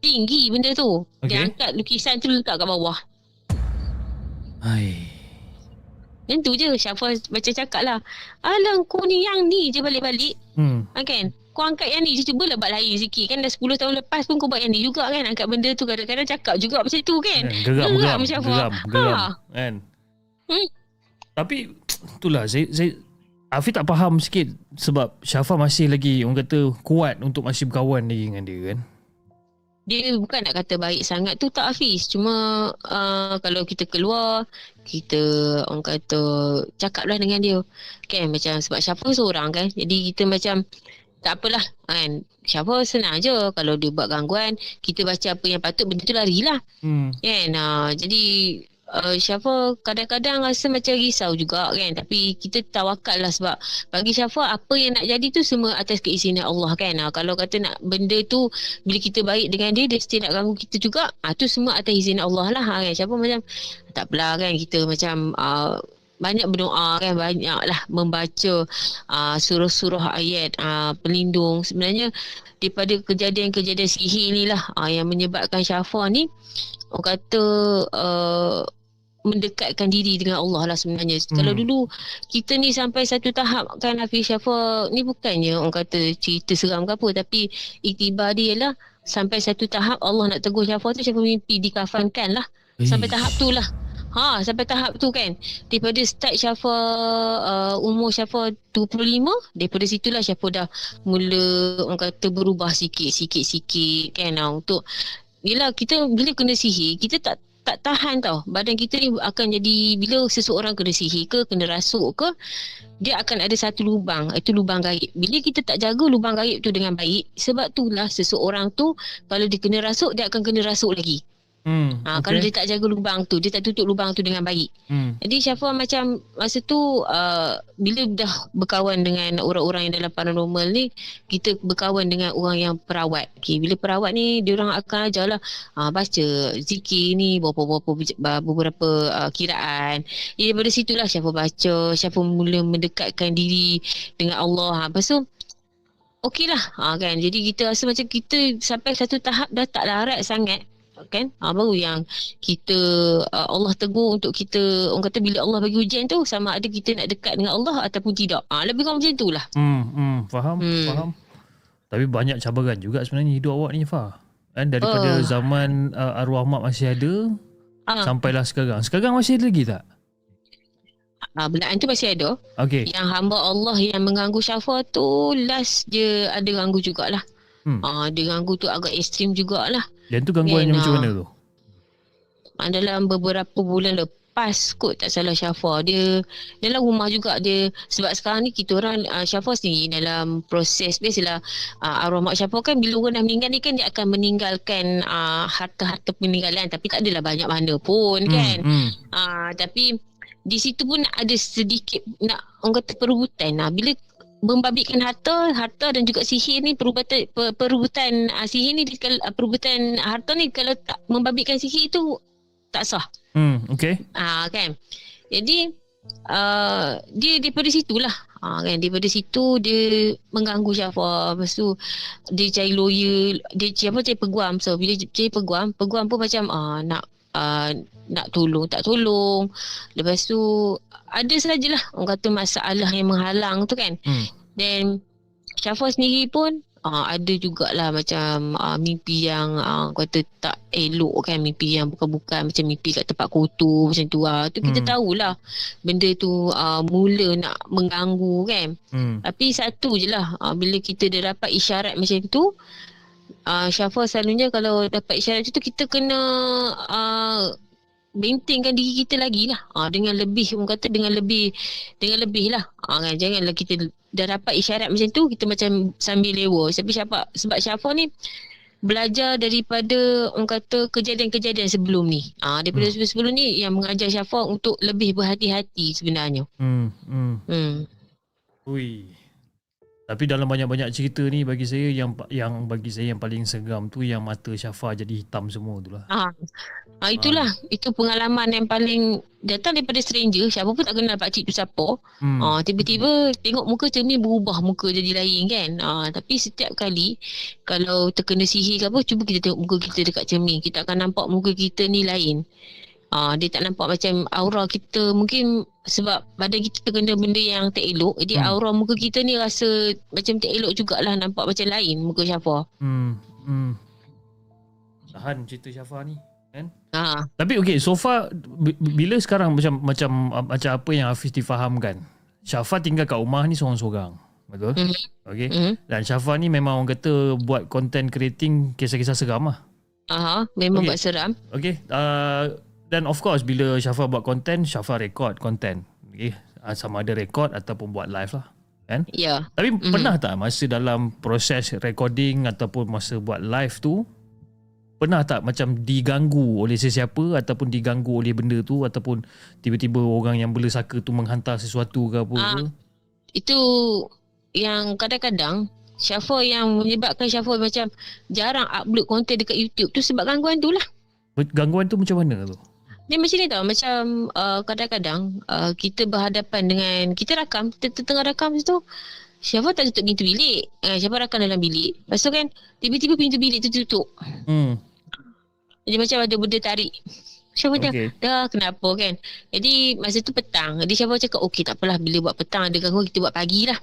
Tinggi benda tu. Okay. Dia angkat lukisan tu letak kat bawah. Dan tu je Syafa macam cakap lah, alang kau ni yang ni je balik-balik kan, kau angkat yang ni je, cuba lah buat lain sikit kan, dah 10 tahun lepas pun kau buat yang ni juga kan, angkat benda tu. Kadang-kadang cakap juga macam tu kan, geram kan. Tapi itulah saya Afiq tak faham sikit sebab Syafa masih lagi orang kata kuat untuk masih berkawan lagi dengan dia kan. Dia bukan nak kata baik sangat tu tak Hafiz. Cuma kalau kita keluar, kita orang kata cakaplah dengan dia kan, macam sebab Syafa seorang kan. Jadi kita macam tak apalah kan. Syafa senang je, kalau dia buat gangguan, kita baca apa yang patut, benda tu larilah. Kan jadi Syafa kadang-kadang rasa macam risau juga kan. Tapi kita tawakal lah sebab bagi Syafa apa yang nak jadi tu semua atas keizinan Allah kan. Kalau kata nak benda tu, bila kita baik dengan dia, dia still nak ganggu kita juga, tu semua atas izin Allah lah kan. Syafa macam takpelah kan, kita macam banyak berdoa kan, banyak lah membaca surah-surah ayat pelindung. Sebenarnya daripada kejadian-kejadian sihir ni lah yang menyebabkan Syafa ni orang kata mendekatkan diri dengan Allah lah sebenarnya. Kalau dulu kita ni sampai satu tahap kan Hafiz, Syafa ni bukannya orang kata cerita seram ke apa, tapi iktibar dia lah sampai satu tahap Allah nak tegur Syafa tu, Syafa mimpi dikafankan lah. Sampai tahap tu lah. Sampai tahap tu kan. Daripada start Syafa umur Syafa 25, daripada situlah Syafa dah mula orang kata berubah sikit-sikit kan untuk yelah, kita bila kena sihir, kita tak tahan tau. Badan kita ni akan jadi, bila seseorang kena sihir ke, kena rasuk ke, dia akan ada satu lubang. Itu lubang gaib. Bila kita tak jaga lubang gaib tu dengan baik, sebab itulah seseorang tu kalau dia kena rasuk, dia akan kena rasuk lagi. Kalau dia tak jaga lubang tu, dia tak tutup lubang tu dengan baik. Jadi Syafa macam masa tu bila dah berkawan dengan orang-orang yang dalam paranormal ni, kita berkawan dengan orang yang perawat. Bila perawat ni, diorang akan ajar lah baca zikir ni, beberapa kiraan. Jadi daripada situlah Syafa baca, Syafa mula mendekatkan diri dengan Allah. Lepas tu okey lah kan. Jadi kita rasa macam kita sampai satu tahap dah tak larat sangat kan, baru yang kita Allah tegur untuk kita. Orang kata bila Allah bagi ujian tu, sama ada kita nak dekat dengan Allah ataupun tidak. Lebih kurang macam tu lah. Faham. Tapi banyak cabaran juga sebenarnya hidup awak ni Fah kan, daripada zaman arwah mak masih ada sampailah sekarang masih ada lagi tak? Belaan tu masih ada. Yang hamba Allah yang mengganggu Syafa tu, last je ada ganggu jugalah. Dia ganggu tu agak ekstrim jugalah. Dan tu gangguannya macam mana tu? dalam beberapa bulan lepas kot, tak salah Syafa. Dia dalam rumah juga dia, sebab sekarang ni kita orang Syafa sendiri dalam proses, biasalah arwah mak Syafa kan bila orang dah meninggal ni kan dia akan meninggalkan harta-harta peninggalan, tapi tak adalah banyak mana pun kan. Tapi di situ pun ada sedikit nak orang kata perubutan lah. Bila membabitkan harta dan juga sihir ni, perubutan sihir ni, perubutan harta ni kalau tak membabitkan sihir itu tak sah. Okey. Kan. Jadi dia daripada situlah. Kan daripada situ dia mengganggu Syafa. Lepas tu dia cari lawyer, dia cari peguam. So bila cari peguam pun macam nak tolong tak tolong. Lepas tu ada sajalah orang kata masalah yang menghalang tu kan. Then Syafa sendiri pun ada jugalah macam mimpi yang kata tak elok kan, mimpi yang bukan-bukan, macam mimpi kat tempat kotor macam tu lah. Tu kita tahulah benda tu mula nak mengganggu kan. Tapi satu je lah, bila kita dah dapat isyarat macam tu, Syafa selalunya kalau dapat isyarat tu kita kena bentingkan diri kita lagi lah, dengan lebih, orang kata dengan lebih lah, kan. Janganlah kita dah dapat isyarat macam tu kita macam sambil lewa. Sebab Syafa ni belajar daripada orang kata kejadian-kejadian sebelum ni, daripada sebelum ni yang mengajar Syafa untuk lebih berhati-hati sebenarnya. Ui. Tapi dalam banyak-banyak cerita ni bagi saya yang bagi saya yang paling seram tu yang mata Syafa jadi hitam semua tu lah. Itulah. Itu pengalaman yang paling datang daripada stranger. Syafa pun tak kenal pakcik tu siapa. Tiba-tiba tengok muka cermin berubah, muka jadi lain kan. Tapi setiap kali kalau terkena sihir ke apa, cuba kita tengok muka kita dekat cermin, kita akan nampak muka kita ni lain. Dia tak nampak macam aura kita, mungkin sebab badan kita terkena benda yang tak elok, jadi aura muka kita ni rasa macam tak elok jugalah, nampak macam lain muka Syafa. Tahan cerita Syafa ni kan? Tapi okey, so far bila sekarang macam apa yang Hafiz difahamkan, Syafa tinggal kat rumah ni seorang-seorang. Betul? Okey. Dan Syafa ni memang orang kata buat content creating kisah-kisah seram lah. Memang okay. Buat seram. Okey. Dan of course bila Syafa buat konten, Syafa record konten. Okay. Sama ada record ataupun buat live lah. Kan? Yeah. Tapi pernah tak masa dalam proses recording ataupun masa buat live tu, pernah tak macam diganggu oleh sesiapa ataupun diganggu oleh benda tu, ataupun tiba-tiba orang yang bela saka tu menghantar sesuatu ke apa ke? Itu yang kadang-kadang Syafa, yang menyebabkan Syafa macam jarang upload konten dekat YouTube tu sebab gangguan tu lah. Gangguan tu macam mana tu? Dia macam ni tau, macam kadang-kadang kita berhadapan dengan, kita rakam, kita tengah rakam situ, Syafa tak tutup pintu bilik, Syafa rakam dalam bilik, lepas tu kan tiba-tiba pintu bilik tu tutup. Jadi macam ada benda tarik Syafa. Dah kenapa kan. Jadi masa tu petang, jadi Syafa cakap okey takpelah, bila buat petang ada gangguan kita buat pagi lah.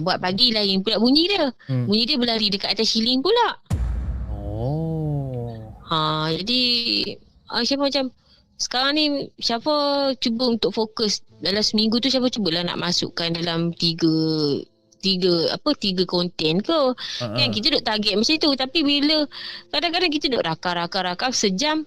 Buat pagi lain pula bunyi dia. Bunyi dia berlari dekat atas siling pula. Jadi Syafa macam sekarang ni Syafa cuba untuk fokus. Dalam seminggu tu Syafa cubalah nak masukkan dalam tiga konten ke. Kan kita duk target macam tu, tapi bila kadang-kadang kita duk rakam sejam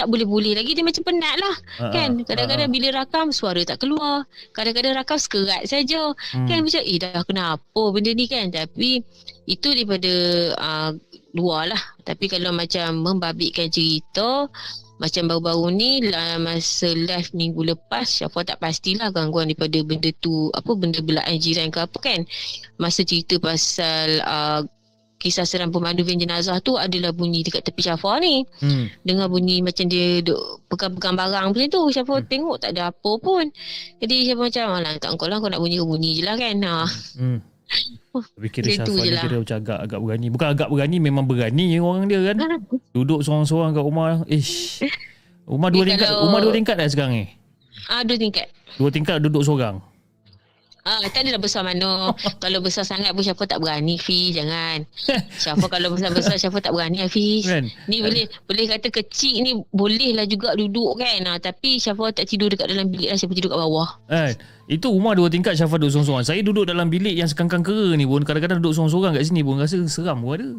tak boleh lagi, dia macam penat lah kan. Kadang-kadang bila rakam suara tak keluar, kadang-kadang rakam sekerat saja kan, macam dah kenapa benda ni kan. Tapi itu daripada luar lah. Tapi kalau macam membabitkan cerita macam baru-baru ni masa live minggu lepas, Syafa tak pastilah gangguan daripada benda tu, apa benda belaan jiran ke apa kan. Masa cerita pasal kisah seram pemandu van jenazah tu adalah bunyi dekat tepi Syafa ni. Dengar bunyi macam dia duk pegang-pegang barang macam tu. Syafa tengok tak ada apa pun. Jadi Syafa macam tak engkau lah, kau nak bunyi je lah kan. Tapi kira Syafa ni kira macam agak berani. Bukan agak berani, memang berani orang dia kan. Duduk seorang-seorang kat rumah. Rumah dua tingkat. Rumah dua tingkat dah sekarang ni. Dua tingkat. Dua tingkat duduk seorang. Tak adalah besar mana. Kalau besar sangat pun Syafa tak berani, Fiz. Jangan. Syafa kalau besar-besar Syafa tak berani, Fiz. Ni boleh kata kecil ni bolehlah juga duduk kan. Tapi Syafa tak tidur dekat dalam bilik lah. Syafa tidur kat bawah. Itu rumah dua tingkat Syafa duduk seorang-seorang. Saya duduk dalam bilik yang sekangkang kera ni pun. Kadang-kadang duduk seorang-seorang kat sini pun rasa seram pun ada.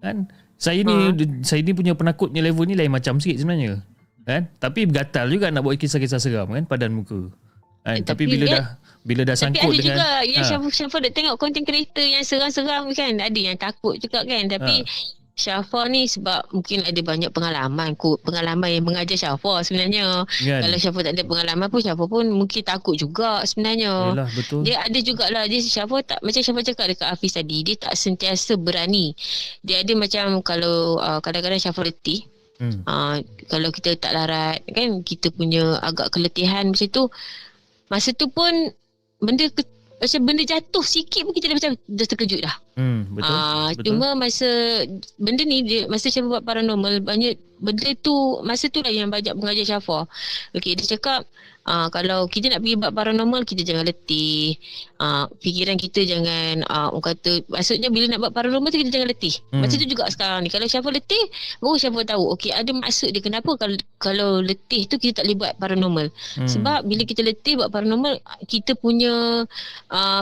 Kan? Saya ni punya penakutnya level ni lain macam sikit sebenarnya. kan? Tapi gatal juga nak buat kisah-kisah seram kan padan muka. Kan? Tapi bila dah sangkut dengan tapi ada juga Syafa dah tengok konten kreator yang seram-seram kan, ada yang takut juga kan. Tapi Syafa ni sebab mungkin ada banyak pengalaman kot, pengalaman yang mengajar Syafa sebenarnya. Kan? Kalau Syafa tak ada pengalaman pun Syafa pun mungkin takut juga sebenarnya. Yalah, betul. Dia ada jugalah, dia Syafa tak macam Syafa cakap dekat Hafiz tadi, dia tak sentiasa berani. Dia ada macam kalau kadang-kadang Syafa letih. Kalau kita tak larat kan, kita punya agak keletihan macam tu. Masa tu pun benda macam benda jatuh sikit pun kita dah macam dah terkejut dah. Betul, betul. Cuma masa benda ni dia, masa saya buat paranormal, banyak benda tu masa tu lah yang banyak mengajar Syafa. Okey, dia cakap kalau kita nak pergi buat paranormal, kita jangan letih. Fikiran kita jangan orang kata, maksudnya bila nak buat paranormal tu kita jangan letih. Masa tu juga sekarang ni kalau Syafa letih baru Syafa tahu. Okey, ada maksud dia kenapa kalau letih tu kita tak boleh buat paranormal. Sebab bila kita letih buat paranormal, kita punya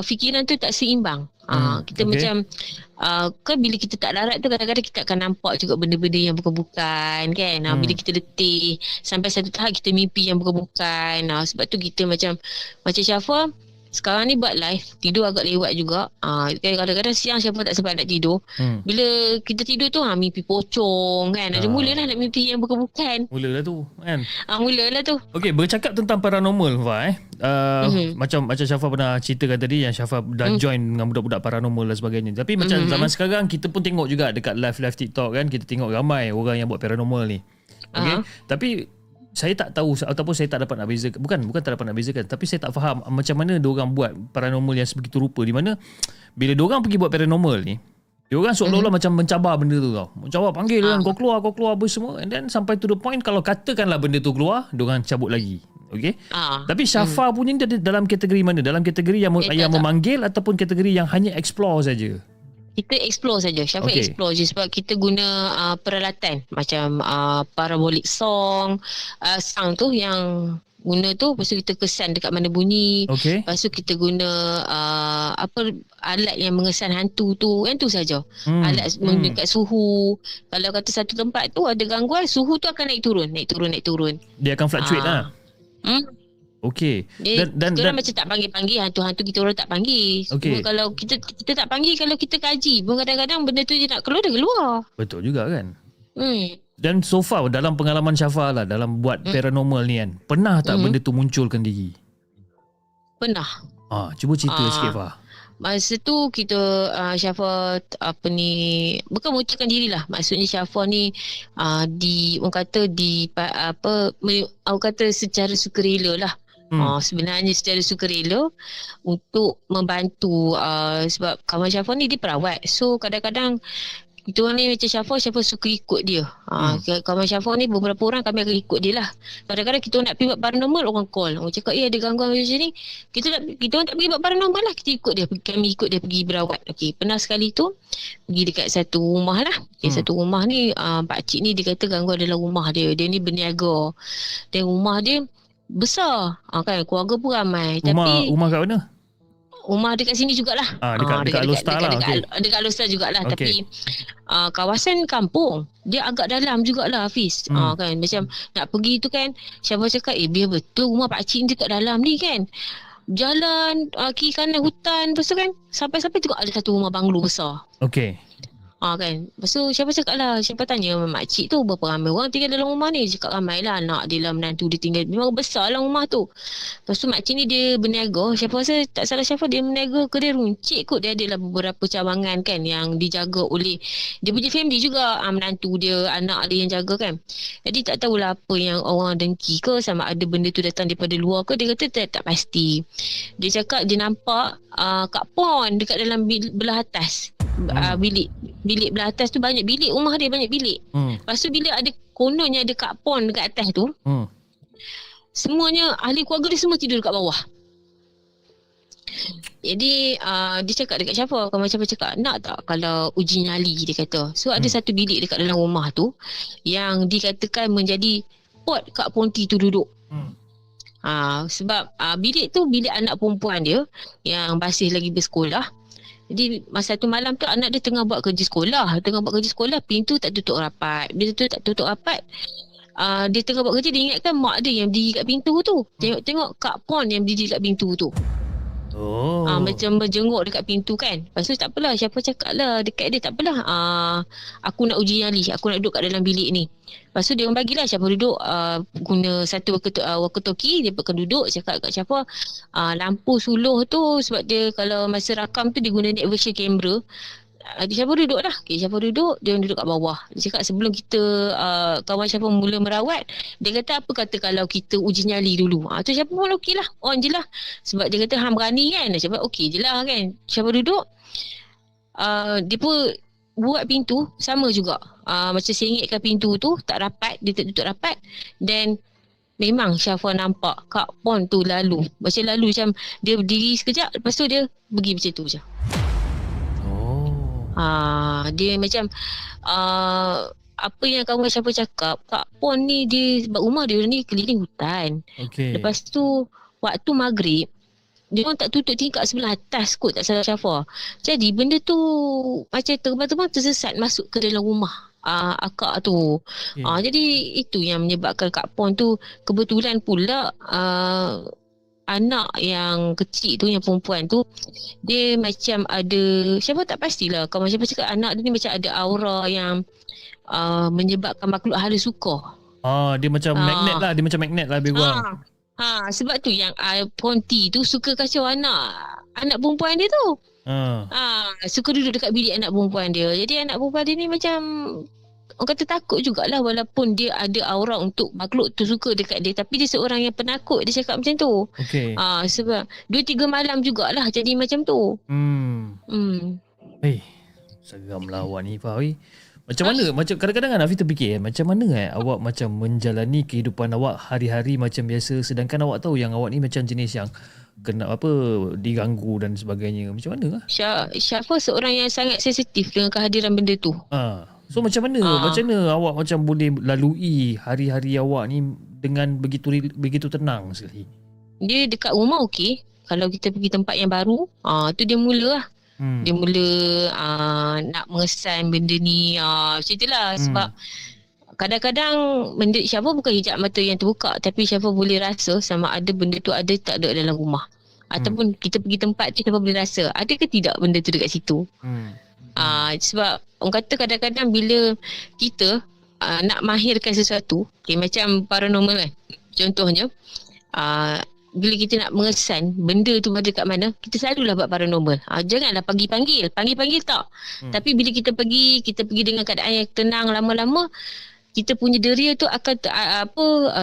fikiran tu tak seimbang. Kita macam kan bila kita tak larat tu kadang-kadang kita akan nampak juga benda-benda yang bukan-bukan kan. Bila kita letih sampai satu tahap kita mimpi yang bukan-bukan. Sebab tu kita macam Syafa sekarang ni buat live, tidur agak lewat juga. Kadang-kadang siang Syafa tak sempat nak tidur. Bila kita tidur tu mimpi pocong kan. Ada mulalah nak mimpi yang bukan-bukan. Mulalah tu kan. Mulalah tu. Okey, bercakap tentang paranormal Fah macam Syafa pernah ceritakan tadi yang Syafa dah join dengan budak-budak paranormal dan sebagainya. Tapi macam zaman sekarang kita pun tengok juga dekat live TikTok kan, kita tengok ramai orang yang buat paranormal ni. Okey, tapi saya tak tahu ataupun saya tak dapat nak bezakan, bukan tak dapat nak bezakan, tapi saya tak faham macam mana diorang buat paranormal yang sebegitu rupa, di mana bila diorang pergi buat paranormal ni diorang seolah-olah macam mencabar benda tu tau. Mencabar, panggil kan, kau keluar apa semua, and then sampai to the point kalau katakanlah benda tu keluar, diorang cabut lagi. Okey. Tapi Syafa punya ni dalam kategori mana? Dalam kategori yang memanggil ataupun kategori yang hanya explore saja? Kita explore saja. Syafa explore je sebab kita guna peralatan macam parabolic sound tu yang guna tu, lepas tu kita kesan dekat mana bunyi. Lepas tu kita guna alat yang mengesan hantu tu, kan tu saja. Alat mendekat suhu. Kalau kata satu tempat tu ada gangguan, suhu tu akan naik turun. Dia akan fluctuate lah. Okey. Dan macam tak panggil-panggil hantu-hantu, kita orang tak panggil. Okay. Kalau kita tak panggil, kalau kita kaji, kadang-kadang benda tu dia nak keluar, dia keluar. Betul juga kan? Dan so far dalam pengalaman Syafa lah dalam buat paranormal ni kan, pernah tak benda tu munculkan diri? Pernah. Cuba cerita sikit Fah. Masa tu kita Syafa bukan munculkan dirilah, maksudnya Syafa ni orang kata secara sukarela lah. Sebenarnya secara sukarela untuk membantu sebab kawan Syafa ni dia perawat, so kadang-kadang kita orang ni macam Syafa suka ikut dia. Kawan Syafa ni beberapa orang kami akan ikut dia lah. Kadang-kadang kita nak pergi buat paranormal, orang call. Orang cakap, ada gangguan macam ni. Kita tak pergi buat paranormal lah. Kita ikut dia. Kami ikut dia pergi berawat. Okey, pernah sekali tu, pergi dekat satu rumah lah. Satu rumah ni, pakcik ni dia kata gangguan dalam rumah dia. Dia ni berniaga. Dan rumah dia besar. Kan, keluarga pun ramai. Rumah kat mana? Rumah dekat sini jugalah. Dekat Alor Setar lah. Dekat Alor Setar jugalah. Tapi kawasan kampung. Dia agak dalam jugalah Hafiz. Kan, macam nak pergi tu kan, Syafa cakap biar betul rumah pakcik ni dekat dalam ni kan. Jalan kiri kanan hutan. Lepas tu kan, sampai-sampai tu ada satu rumah banglo besar. Okey. Kan. Lepas tu Syafa cakap lah, Syafa tanya makcik tu berapa ramai orang tinggal dalam rumah ni. Dia cakap ramai lah, anak dia lah, menantu dia tinggal. Memang besar lah rumah tu. Lepas tu makcik ni dia berniaga. Syafa rasa tak salah Syafa, dia berniaga kedai runcit kot. Dia ada lah beberapa cawangan kan yang dijaga oleh dia punya family juga. Menantu dia, anak dia yang jaga kan. Jadi tak tahulah apa yang orang dengki ke, sama ada benda tu datang daripada luar ke. Dia kata tak pasti. Dia cakap dia nampak kat pond dekat dalam belah atas. Bilik belah atas tu banyak bilik, rumah dia banyak bilik. Lepas tu bila ada kononnya ada kat pond dekat atas tu, semuanya ahli keluarga dia semua tidur dekat bawah. Jadi dia cakap dekat Syafa, kawan Syafa cakap nak tak kalau uji nyali dia kata. So ada satu bilik dekat dalam rumah tu yang dikatakan menjadi pot kat ponti tu duduk. Sebab bilik tu bilik anak perempuan dia yang masih lagi bersekolah. Jadi masa tu malam tu anak dia tengah buat kerja sekolah. Pintu tak tutup rapat. Bila tu tak tutup rapat, dia tengah buat kerja, dia ingatkan mak dia yang berdiri kat pintu tu. Tengok-tengok Kak Pon yang berdiri kat pintu tu. Oh. Macam berjenguk dekat pintu kan. Lepas tu takpelah, siapa cakap lah dekat dia, takpelah, aku nak uji nyali, aku nak duduk kat dalam bilik ni. Lepas tu dia orang bagilah siapa duduk, guna satu walkie-talkie. Dia akan duduk cakap kat siapa, lampu suluh tu, sebab dia kalau masa rakam tu dia guna night vision camera. Siapa duduk lah, okay, siapa duduk, dia orang duduk kat bawah. Dia cakap sebelum kita, kawan siapa mula merawat, dia kata apa kata kalau kita uji nyali dulu. Tu siapa pun okey lah, on je lah. Sebab dia kata hang berani kan, siapa okey je lah kan. Siapa duduk, dia pun buat pintu sama juga, macam sengitkan pintu tu, tak rapat, dia tak tutup rapat. Dan memang Syafa nampak Kak Pon tu lalu, macam lalu macam dia berdiri sekejap, lepas tu dia pergi macam tu je. Dia macam apa yang kawan siapa cakap, Kak Pon ni dia sebab rumah dia ni keliling hutan. Okay. Lepas tu waktu maghrib dia orang tak tutup tingkap sebelah atas kot, tak salah Syafa. Jadi benda tu macam terbang-terbang tersesat masuk ke dalam rumah akak tu. Okay. Jadi itu yang menyebabkan Kak Pon tu kebetulan pula anak yang kecil tu, yang perempuan tu, dia macam ada, siapa tak pastilah, kawan siapa cakap anak dia ni macam ada aura yang menyebabkan makhluk halus suka. Dia macam magnet lah, dia macam magnet lah lebih kurang. Sebab tu yang Ponti tu suka kacau anak perempuan dia tu. Suka duduk dekat bilik anak perempuan dia. Jadi anak perempuan dia ni macam, orang kata takut jugalah walaupun dia ada aura untuk makhluk tu suka dekat dia, tapi dia seorang yang penakut, dia cakap macam tu. Okay. Sebab 2-3 malam jugalah jadi macam tu. Hei, seram lawan ni Fah. Macam mana, macam kadang-kadang Nafi terfikir macam mana awak macam menjalani kehidupan awak hari-hari macam biasa, sedangkan awak tahu yang awak ni macam jenis yang kena apa, diganggu dan sebagainya. Macam mana lah? Syafa seorang yang sangat sensitif dengan kehadiran benda tu. So macam mana, macam mana awak macam boleh lalui hari-hari awak ni dengan begitu tenang sekali? Dia dekat rumah okey. Kalau kita pergi tempat yang baru, tu dia mulalah. Dia mula nak mengesan benda ni, macam itulah. Sebab kadang-kadang benda Syafa bukan hijab mata yang terbuka, tapi Syafa boleh rasa sama ada benda tu ada tak ada dalam rumah. Ataupun kita pergi tempat tu, Syafa boleh rasa ada ke tidak benda tu dekat situ. Sebab orang kata kadang-kadang bila kita nak mahirkan sesuatu, okay, macam paranormal kan, contohnya bila kita nak mengesan benda tu berada kat mana, kita selalulah buat paranormal. Janganlah panggil-panggil tak. Tapi bila kita pergi dengan keadaan yang tenang, lama-lama kita punya deria tu akan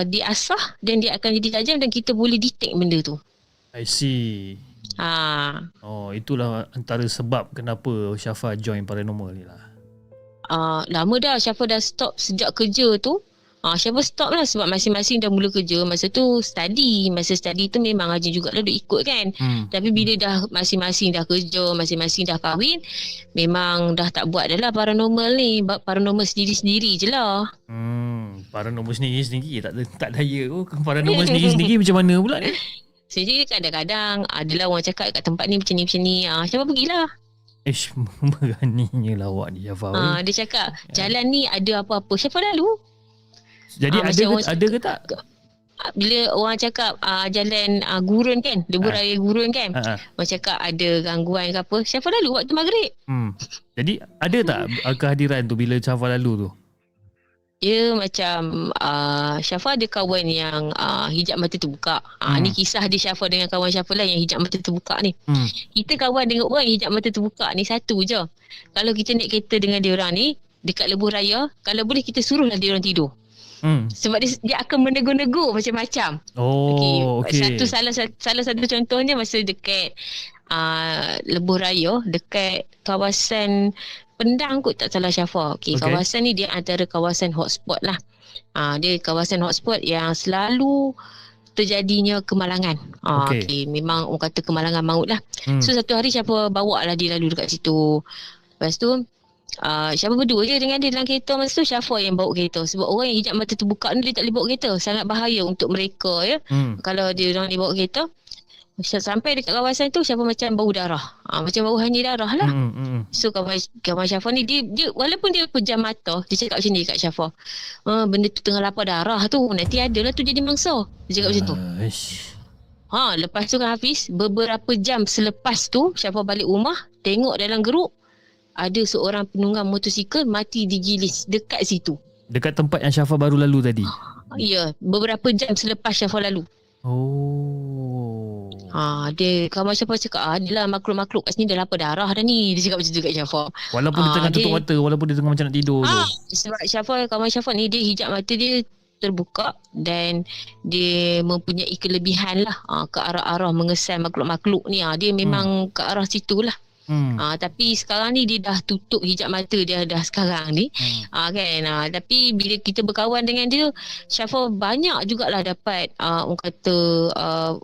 diasah dan dia akan jadi tajam dan kita boleh detect benda tu. I see. Itulah antara sebab kenapa Syafa join paranormal ni lah. Lama dah Syafa dah stop sejak kerja tu. Syafa stop lah sebab masing-masing dah mula kerja. Masa tu study. Masa study tu memang rajin jugalah duk ikut kan. Tapi bila dah masing-masing dah kerja, masing-masing dah kahwin, memang dah tak buat dah lah paranormal ni. Paranormal sendiri-sendiri je lah. Paranormal sendiri-sendiri tak daya ke? Paranormal sendiri-sendiri macam mana pula ni? Jadi kadang-kadang adalah orang cakap kat tempat ni macam ni. Syafa pergilah. Beraninya lawak ni Syafa. Dia cakap jalan ni ada apa-apa. Syafa lalu. Jadi ada ke tak? Bila orang cakap jalan gurun kan, Lubuh Raya gurun kan. Orang cakap ada gangguan ke apa. Syafa lalu waktu maghrib. Jadi ada tak kehadiran tu bila Syafa lalu tu? Dia macam Syafa ada kawan yang hijab mata terbuka. Ni kisah dia Syafa dengan kawan Syafa lah yang hijab mata terbuka ni. Kita kawan dengan orang hijab mata terbuka ni satu je. Kalau kita naik kereta dengan dia orang ni dekat Lubuh Raya, kalau boleh kita suruhlah dia orang tidur. Sebab dia akan menegur-negur macam-macam. Okay. Salah satu contohnya masa dekat Lubuh Raya, dekat kawasan Pendang kot, tak salah Syafa. Okay. Kawasan ni dia antara kawasan hotspot lah. Dia kawasan hotspot yang selalu terjadinya kemalangan. Memang orang kata kemalangan maut lah. So satu hari Syafa bawa lah dia lalu dekat situ. Lepas tu Syafa berdua je dengan dia dalam kereta. Masa tu Syafa yang bawa kereta. Sebab orang yang hijab mata terbuka ni dia tak boleh bawa kereta. Sangat bahaya untuk mereka ya. Kalau dia orang ni bawa kereta. Sampai dekat kawasan tu Syafa macam bau darah. Macam bau hanyir darah lah. So kawan Syafa ni dia walaupun dia pejam mata, dia cakap macam ni dekat Syafa, benda tu tengah lapar darah tu, nanti adalah tu jadi mangsa. Dia cakap macam tu. Lepas tu kan Hafiz, beberapa jam selepas tu Syafa balik rumah, tengok dalam geruk ada seorang penunggang motosikal mati digilis dekat situ. Dekat tempat yang Syafa baru lalu tadi? Ya, beberapa jam selepas Syafa lalu. Dia kawan Syafa cakap, adalah makhluk-makhluk kat sini dah lapar darah dah ni. Dia cakap macam tu kat Syafa. Walaupun dia tengah tutup mata, walaupun dia tengah macam nak tidur tu. Sebab kawan Syafa ni dia hijab mata dia terbuka dan dia mempunyai kelebihan lah ke arah-arah mengesan makhluk-makhluk ni. Dia memang ke arah situ lah. Tapi sekarang ni dia dah tutup hijab mata dia dah sekarang ni. Kan? Tapi bila kita berkawan dengan dia, Syafa banyak jugalah dapat orang kata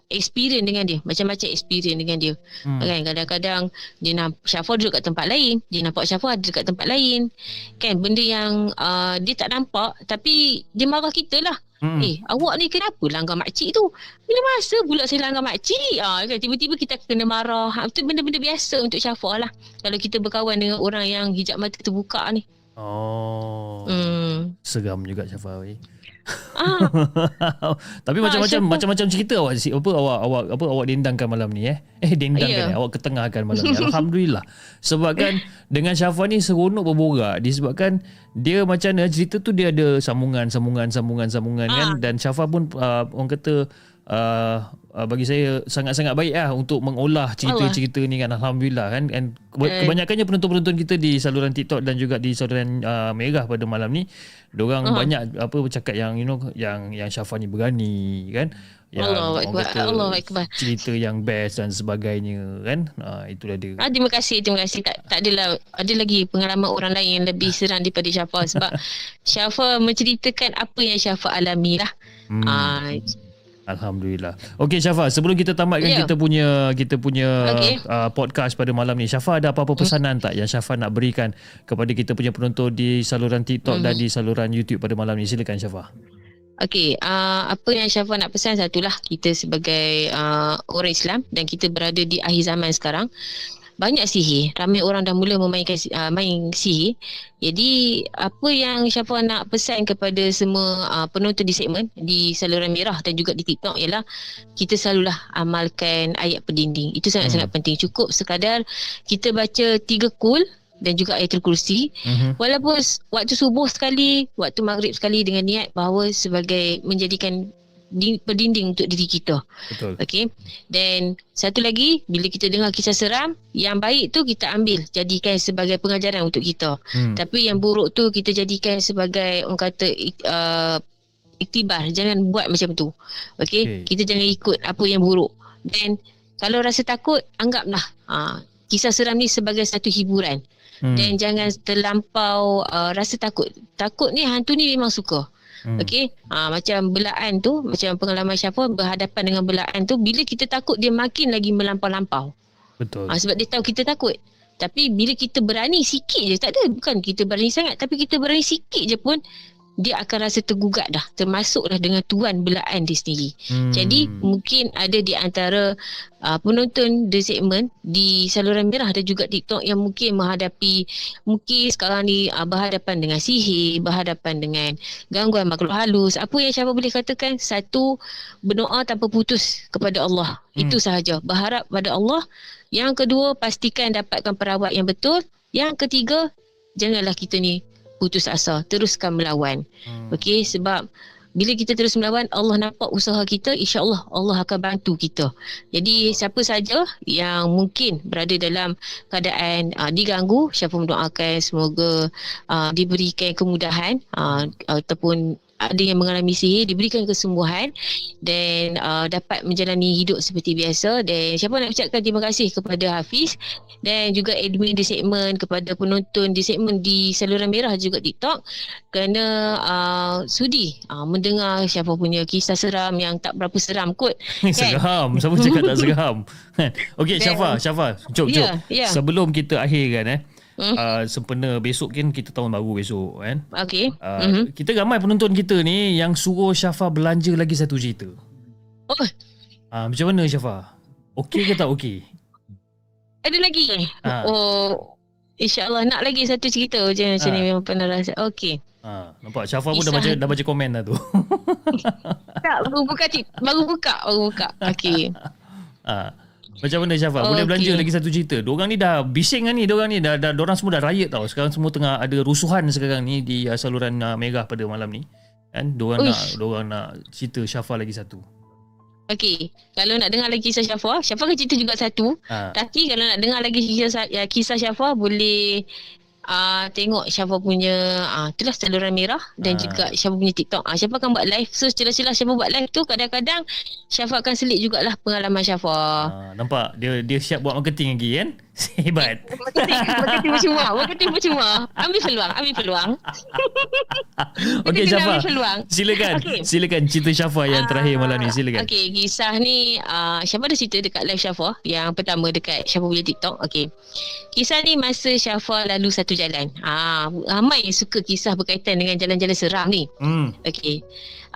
experience dengan dia. Macam-macam experience dengan dia. Kan? Kadang-kadang dia nampak Syafa duduk kat tempat lain, dia nampak Syafa ada dekat tempat lain. Kan? Benda yang dia tak nampak tapi dia marah kita lah. Awak ni kenapa langgar makcik tu? Bila masa pula saya langgar makcik? Kan? Tiba-tiba kita kena marah. Itu benda-benda biasa untuk Syafa lah kalau kita berkawan dengan orang yang hijab mata terbuka ni. Seram juga Syafa weh. Tapi macam-macam cerita awak dendangkan malam ni dendangkan awak ketengahkan malam ni. Alhamdulillah. Sebabkan dengan Syafa ni seronok berborak, disebabkan dia macam mana cerita tu dia ada sambungan kan, dan Syafa pun orang kata bagi saya sangat-sangat baik lah untuk mengolah cerita-cerita ni kan. Alhamdulillah kan, and kebanyakannya penonton-penonton kita di saluran TikTok dan juga di saluran Merah pada malam ni, diorang banyak bercakap yang yang Syafa ni berani kan, yang Allah Akbar. Cerita yang best dan sebagainya kan. Itulah dia. Terima kasih. Tak ada lagi pengalaman orang lain yang lebih seram daripada Syafa, sebab Syafa menceritakan apa yang Syafa alami lah. Alhamdulillah. Okey Syafa, sebelum kita tamatkan kita punya podcast pada malam ni, Syafa ada apa-apa pesanan tak yang Syafa nak berikan kepada kita punya penonton di saluran TikTok dan di saluran YouTube pada malam ni? Silakan Syafa. Okey, apa yang Syafa nak pesan, satulah kita sebagai orang Islam dan kita berada di akhir zaman sekarang. Banyak sihir, ramai orang dah mula memainkan main sihir. Jadi apa yang Syafa nak pesan kepada semua penonton di segmen di saluran Merah dan juga di TikTok ialah kita selalulah amalkan ayat pendinding. Itu sangat-sangat penting. Cukup sekadar kita baca 3 kul dan juga ayatul kursi, walaupun waktu subuh sekali, waktu maghrib sekali, dengan niat bahawa sebagai menjadikan pendinding untuk diri kita. Betul. Okay. Dan satu lagi, bila kita dengar kisah seram, yang baik tu kita ambil, jadikan sebagai pengajaran untuk kita. Tapi yang buruk tu kita jadikan sebagai orang kata iktibar. Jangan buat macam tu. Okay. Kita jangan ikut apa yang buruk. Dan kalau rasa takut, anggaplah kisah seram ni sebagai satu hiburan. Dan jangan terlampau rasa takut. Takut ni, hantu ni memang suka. Okey, macam belaan tu, macam pengalaman Syafa berhadapan dengan belaan tu, bila kita takut dia makin lagi melampau-lampau. Betul. Sebab dia tahu kita takut. Tapi bila kita berani sikit je, tak ada, bukan kita berani sangat, tapi kita berani sikit je pun dia akan rasa tergugat dah, termasuklah dengan tuan belaan dia sendiri. Jadi mungkin ada di antara penonton di segmen di saluran Merah dan juga TikTok yang mungkin menghadapi, mungkin sekarang ni berhadapan dengan sihir, berhadapan dengan gangguan makhluk halus. Apa yang Syafa boleh katakan, satu, berdoa tanpa putus kepada Allah. Itu sahaja, berharap pada Allah. Yang kedua, pastikan dapatkan perawat yang betul. Yang ketiga, janganlah kita ni putus asa, teruskan melawan. Okey, sebab bila kita terus melawan, Allah nampak usaha kita, insya-Allah Allah akan bantu kita. Jadi siapa saja yang mungkin berada dalam keadaan diganggu, Syafa mendoakan semoga diberikan kemudahan ataupun ada yang mengalami sihir diberikan kesembuhan dan dapat menjalani hidup seperti biasa. Dan Syafa nak ucapkan terima kasih kepada Hafiz dan juga admin di segmen, kepada penonton di segmen di saluran Merah juga TikTok, kerana sudi mendengar Syafa punya kisah seram yang tak berapa seram kot. Seram, siapa cakap tak seram? Okey Syafa, jom. Sebelum kita akhirkan sempena besok kan kita tahun baru besok kan. Okey. Kita ramai penonton kita ni yang suruh Syafa belanja lagi satu cerita. Macam mana Syafa? Okey ke tak okey? Ada lagi? Oh, InsyaAllah nak lagi satu cerita je macam ni memang pernah rasa. Okey. Nampak Syafa pun dah baca komen dah tu. Tak, baru buka. Okey. Macam mana Syafa? Boleh belanja lagi satu cerita. Diorang ni dah bising kan ni, diorang semua dah riot tau. Sekarang semua tengah ada rusuhan sekarang ni di saluran Mega pada malam ni. Kan diorang nak cerita Syafa lagi satu. Okey, kalau nak dengar lagi kisah Syafa kan cerita juga satu. Tapi kalau nak dengar lagi kisah Syafa boleh tengok Syafa punya itulah saluran merah dan juga Syafa punya TikTok. Syafa akan buat live. So celah-celah Syafa buat live tu kadang-kadang Syafa akan selit jugalah pengalaman Syafa. Nampak dia siap buat marketing lagi kan? Hebat. Marketing percuma. Ambil peluang. Okey Syafa. Silakan cerita Syafa yang terakhir malam ni. Silakan. Okey, kisah ni Syafa ada cerita dekat live Syafa yang pertama dekat Syafa punya TikTok. Okey. Kisah ni masa Syafa lalu satu jalan. Ramai suka kisah berkaitan dengan jalan-jalan seram ni. Okey.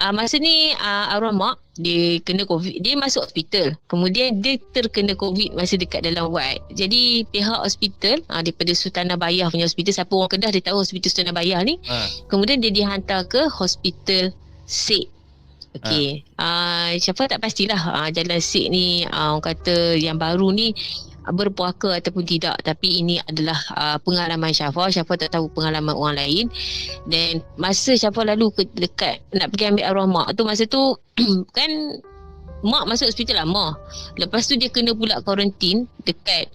Masa ni arwah mak dia kena COVID, dia masuk hospital. Kemudian dia terkena COVID masa dekat dalam wad. Jadi pihak hospital daripada Sultanah Bayar punya hospital, siapa orang Kedah dia tahu hospital Sultanah Bayar ni. Kemudian dia dihantar ke hospital Sik. Okey. Siapa tak pastilah jalan Sik ni orang kata yang baru ni berpuaka ataupun tidak, tapi ini adalah pengalaman Syafa tak tahu pengalaman orang lain. Dan masa Syafa lalu dekat nak pergi ambil arwah mak tu, masa tu kan mak masuk hospital lama. Lepas tu dia kena pula karantin dekat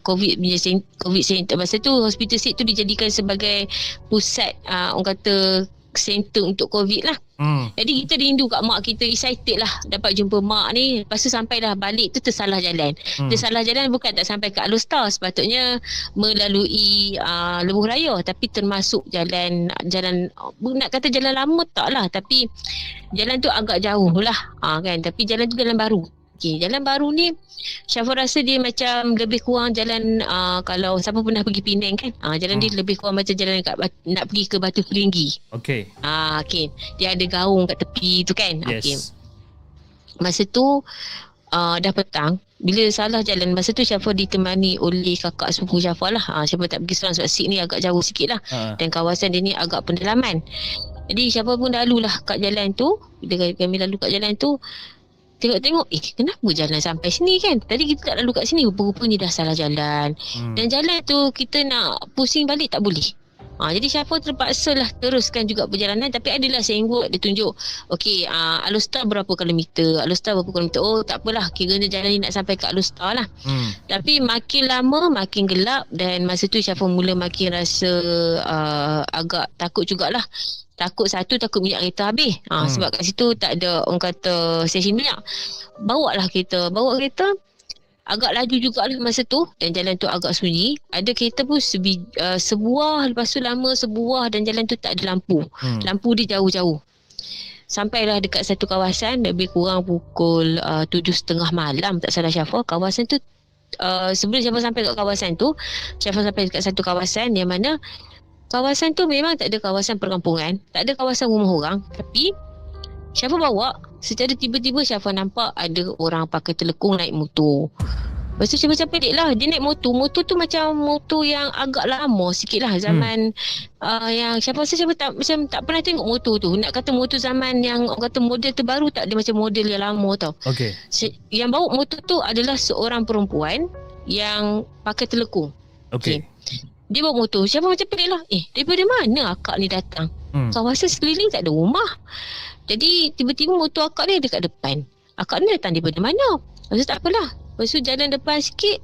COVID punya COVID center. Masa tu hospital Sik tu dijadikan sebagai pusat orang kata center untuk COVID lah. Jadi kita rindu kat mak kita, excited lah dapat jumpa mak ni. Lepas tu sampai dah balik tu tersalah jalan bukan tak sampai kat Alor Setar, sepatutnya melalui Lubuh Raya, tapi termasuk jalan nak kata jalan lama tak lah, tapi jalan tu agak jauh lah kan, tapi jalan tu jalan baru. Okay, jalan baru ni Syafa rasa dia macam lebih kurang jalan kalau siapa pernah pergi Penang kan, jalan dia lebih kurang macam jalan nak pergi ke Batu Peringgi. Okay. Okay. Dia ada gaung kat tepi tu kan. Yes. Okay. Masa tu dah petang, bila salah jalan masa tu Syafa ditemani oleh kakak sepupu Syafa lah. Syafa tak pergi seorang sebab Sik ni agak jauh sikit lah. Dan kawasan dia ni agak pendalaman. Jadi Syafa pun lalu lah kat jalan tu. Bila kami lalu kat jalan tu, tengok-tengok kenapa jalan sampai sini kan, tadi kita tak lalu kat sini, rupa-rupanya dah salah jalan. Dan jalan tu kita nak pusing balik tak boleh. Jadi Syafa terpaksa lah teruskan juga perjalanan, tapi adalah senggut dia tunjuk. Okey, Alor Setar berapa kilometer. Oh tak apalah, kiranya jalan ni nak sampai kat Alor Setar lah. Tapi makin lama makin gelap, dan masa tu Syafa mula makin rasa agak takut jugalah. Takut minyak kereta habis. Sebab kat situ tak ada orang kata stesen minyak. Bawa kereta. Agak laju jugalah masa tu, dan jalan tu agak sunyi. Ada kereta pun sebuah, lepas tu lama sebuah, dan jalan tu tak ada lampu. Lampu dia jauh-jauh. Sampailah dekat satu kawasan lebih kurang pukul 7.30 malam tak salah Syafa. Kawasan tu sebelum Syafa sampai kat kawasan tu, Syafa sampai dekat satu kawasan yang mana kawasan tu memang tak ada kawasan perkampungan, tak ada kawasan rumah orang, tapi Syafa bawa secara tiba-tiba Syafa nampak ada orang pakai telekung naik motor. Lepas tu Syafa pelik lah, dia naik motor tu macam motor yang agak lama sikit lah, zaman yang Syafa rasa Syafa tak pernah tengok motor tu. Nak kata motor zaman yang orang kata model terbaru tak, dia macam model yang lama tau. Okay. Yang bawa motor tu adalah seorang perempuan yang pakai telekung. Okay. Dia bawa motor. Syafa macam pelik lah. Daripada mana akak ni datang? Kawasan sekeliling tak ada rumah. Jadi tiba-tiba motor akak ni dekat depan. Akak ni datang daripada mana? Lepas tu tak apalah. Lepas tu jalan depan sikit,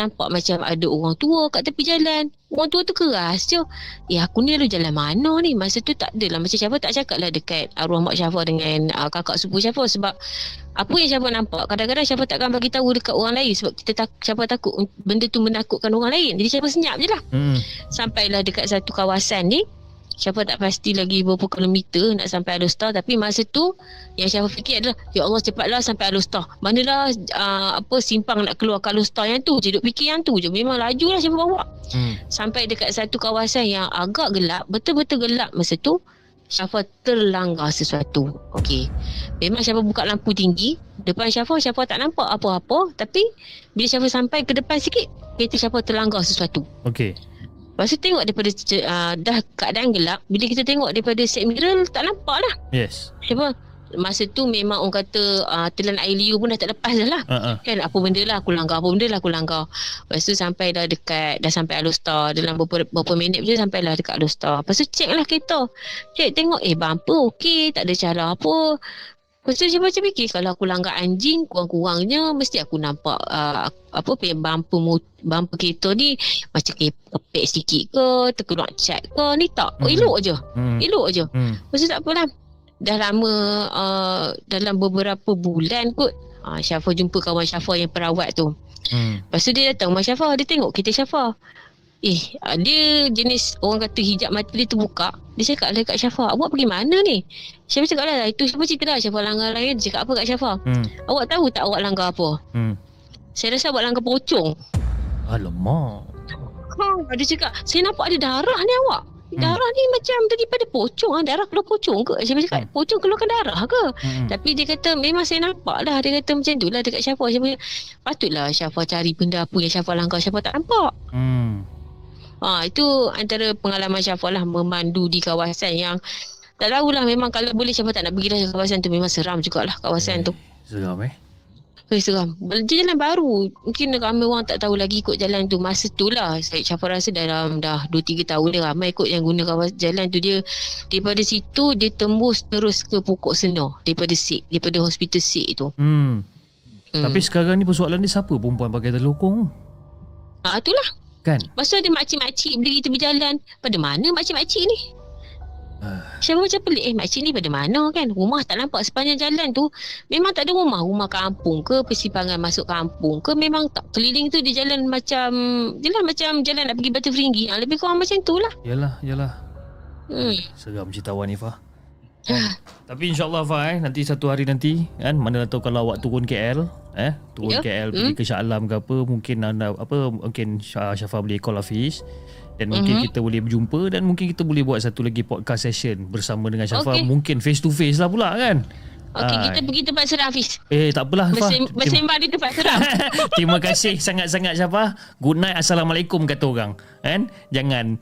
nampak macam ada orang tua kat tepi jalan. Orang tua tu keras je. Aku ni lalu jalan mana ni? Masa tu tak adalah. Macam Syafa tak cakap lah dekat arwah mak Syafa dengan kakak sepupu Syafa. Sebab apa yang Syafa nampak, kadang-kadang Syafa takkan bagi tahu dekat orang lain. Sebab Syafa takut benda tu menakutkan orang lain. Jadi Syafa senyap je lah. Sampailah dekat satu kawasan ni. Syafa tak pasti lagi berapa kilometer nak sampai Alor Setar, tapi masa tu yang Syafa fikir adalah ya Allah cepatlah sampai Alor Setar. Manalah simpang nak keluar ke Alor Setar, yang tu je duk fikir, yang tu je. Memang lajulah Syafa bawa. Sampai dekat satu kawasan yang agak gelap, betul-betul gelap masa tu. Syafa terlanggar sesuatu. Okey. Memang Syafa buka lampu tinggi. Depan Syafa, Syafa tak nampak apa-apa. Tapi bila Syafa sampai ke depan sikit, kereta Syafa terlanggar sesuatu. Okey. Lepas tu tengok daripada dah keadaan gelap. Bila kita tengok daripada set mirror, tak nampak lah. Yes. Syafa masa tu memang orang kata telan air liu pun dah tak lepas dah lah. Kan apa benda lah aku langgar, apa benda lah aku langgar. Lepas tu sampai dah dekat, dah sampai Alor Setar. Dalam beberapa minit je sampai lah dekat Alor Setar. Lepas tu cek lah kereta. Cek tengok bumper okey, tak ada cara apa. Lepas tu saya macam fikir kalau aku langgar anjing, kurang-kurangnya mesti aku nampak bumper kereta ni macam kepek sikit ke, terkeluar cat ke, ni tak. Elok je. Elok je. Lepas tu tak apalah. Dah lama dalam beberapa bulan kot Syafa jumpa kawan Syafa yang perawat tu. Lepas tu dia datang rumah Syafa, dia tengok kereta Syafa. Dia jenis orang kata hijab mata dia terbuka. Dia cakap lah kat Syafa, awak pergi mana ni? Syafa cakap lah, itu Syafa cerita lah Syafa langgar lain. Dia cakap apa kat Syafa? Awak tahu tak awak langgar apa? Saya rasa awak langgar pocong. Alamak. Dia cakap, saya nampak ada darah ni awak. Darah ni macam daripada pocong. Darah keluar pocong ke? Syafa cakap pocong keluarkan darah ke? Tapi dia kata memang saya nampak lah. Dia kata macam tu lah dekat Syafa. Patutlah Syafa cari benda apa yang Syafa langgar Syafa tak nampak. Itu antara pengalaman Syafa lah memandu di kawasan yang tak tahulah. Memang kalau boleh Syafa tak nak pergi lah kawasan tu. Memang seram jugalah kawasan tu. Seram seram. Jalan baru, mungkin ramai orang tak tahu lagi ikut jalan tu. Masa tu lah Syafa rasa dah 2-3 tahun dia ramai ikut yang guna jalan tu. Dia daripada situ dia tembus terus ke Pokok Seno, daripada Sik, daripada hospital Sik tu. Tapi sekarang ni persoalan ni siapa perempuan pakai telokong? Itulah kan. Pasal ada makcik-makcik beli kita berjalan. Pada mana makcik-makcik ni? Syafa macam pelik, makcik ni pada mana kan? Rumah tak nampak sepanjang jalan tu. Memang tak ada rumah. Rumah kampung ke, persimpangan masuk kampung ke, memang tak. Keliling tu dia jalan macam jalan nak pergi Batu Peringgi. Lebih kurang macam tu lah. Yalah Seram cerita Wanifah. Tapi insyaAllah Fah, nanti satu hari nanti kan, mana tahu kalau awak turun KL turun KL pergi ke Shah Alam ke apa, mungkin anda mungkin Syafa boleh call Hafiz. Dan mungkin kita boleh berjumpa. Dan mungkin kita boleh buat satu lagi podcast session bersama dengan Syafa. Mungkin face to face lah pula kan. Okey, kita pergi tempat seram Hafiz. Tak apalah Syafa, bersembang di tempat seram. Terima kasih sangat-sangat Syafa. Good night, assalamualaikum kata orang kan. Jangan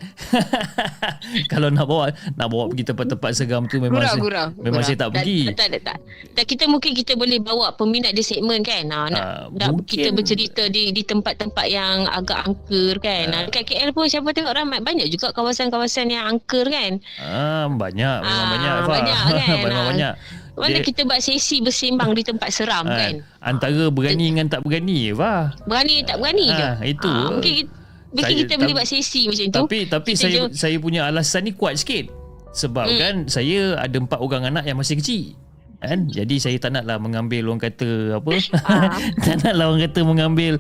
kalau nak bawa pergi tempat-tempat seram tu memang gurau. Saya tak pergi. Tak, kita mungkin kita boleh bawa peminat di segmen kan. Kita bercerita di tempat-tempat yang agak angker kan. Dekat KL pun Syafa tengok ramai, banyak juga kawasan-kawasan yang angker kan. Banyak. Mana kita buat sesi bersembang di tempat seram kan. Antara berani dengan tak berani Fah. Berani tak berani je. Itu. Mungkin kita boleh buat sesi macam tu. Tapi saya punya alasan ni kuat sikit. Sebab kan saya ada 4 orang anak yang masih kecil. Kan? Jadi saya tak naklah mengambil orang kata apa. Tak naklah orang kata mengambil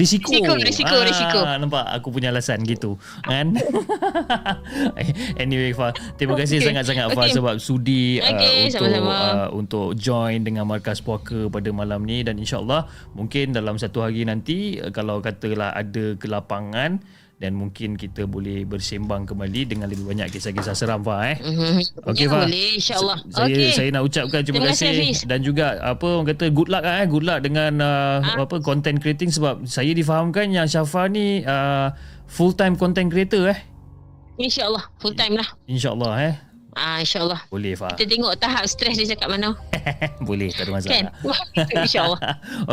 risiko. Nampak aku punya alasan gitu. Kan? Anyway Fah, terima kasih sangat-sangat Fah sebab sudi untuk join dengan Markas Puaka pada malam ni. Dan insyaAllah mungkin dalam satu hari nanti kalau katalah ada kelapangan, dan mungkin kita boleh bersembang kembali dengan lebih banyak kisah-kisah seram Fah. Okey Fah. Boleh insya-Allah. Saya nak ucapkan terima kasih dan juga orang kata good luck good luck dengan content creating, sebab saya difahamkan yang Syafa ni full time content creator Insya-Allah full time lah. Insya-Allah insya-Allah. Boleh Fah. Kita tengok tahap stres dia cakap mana. Boleh, tak ada masalah. Kan? Insya-Allah.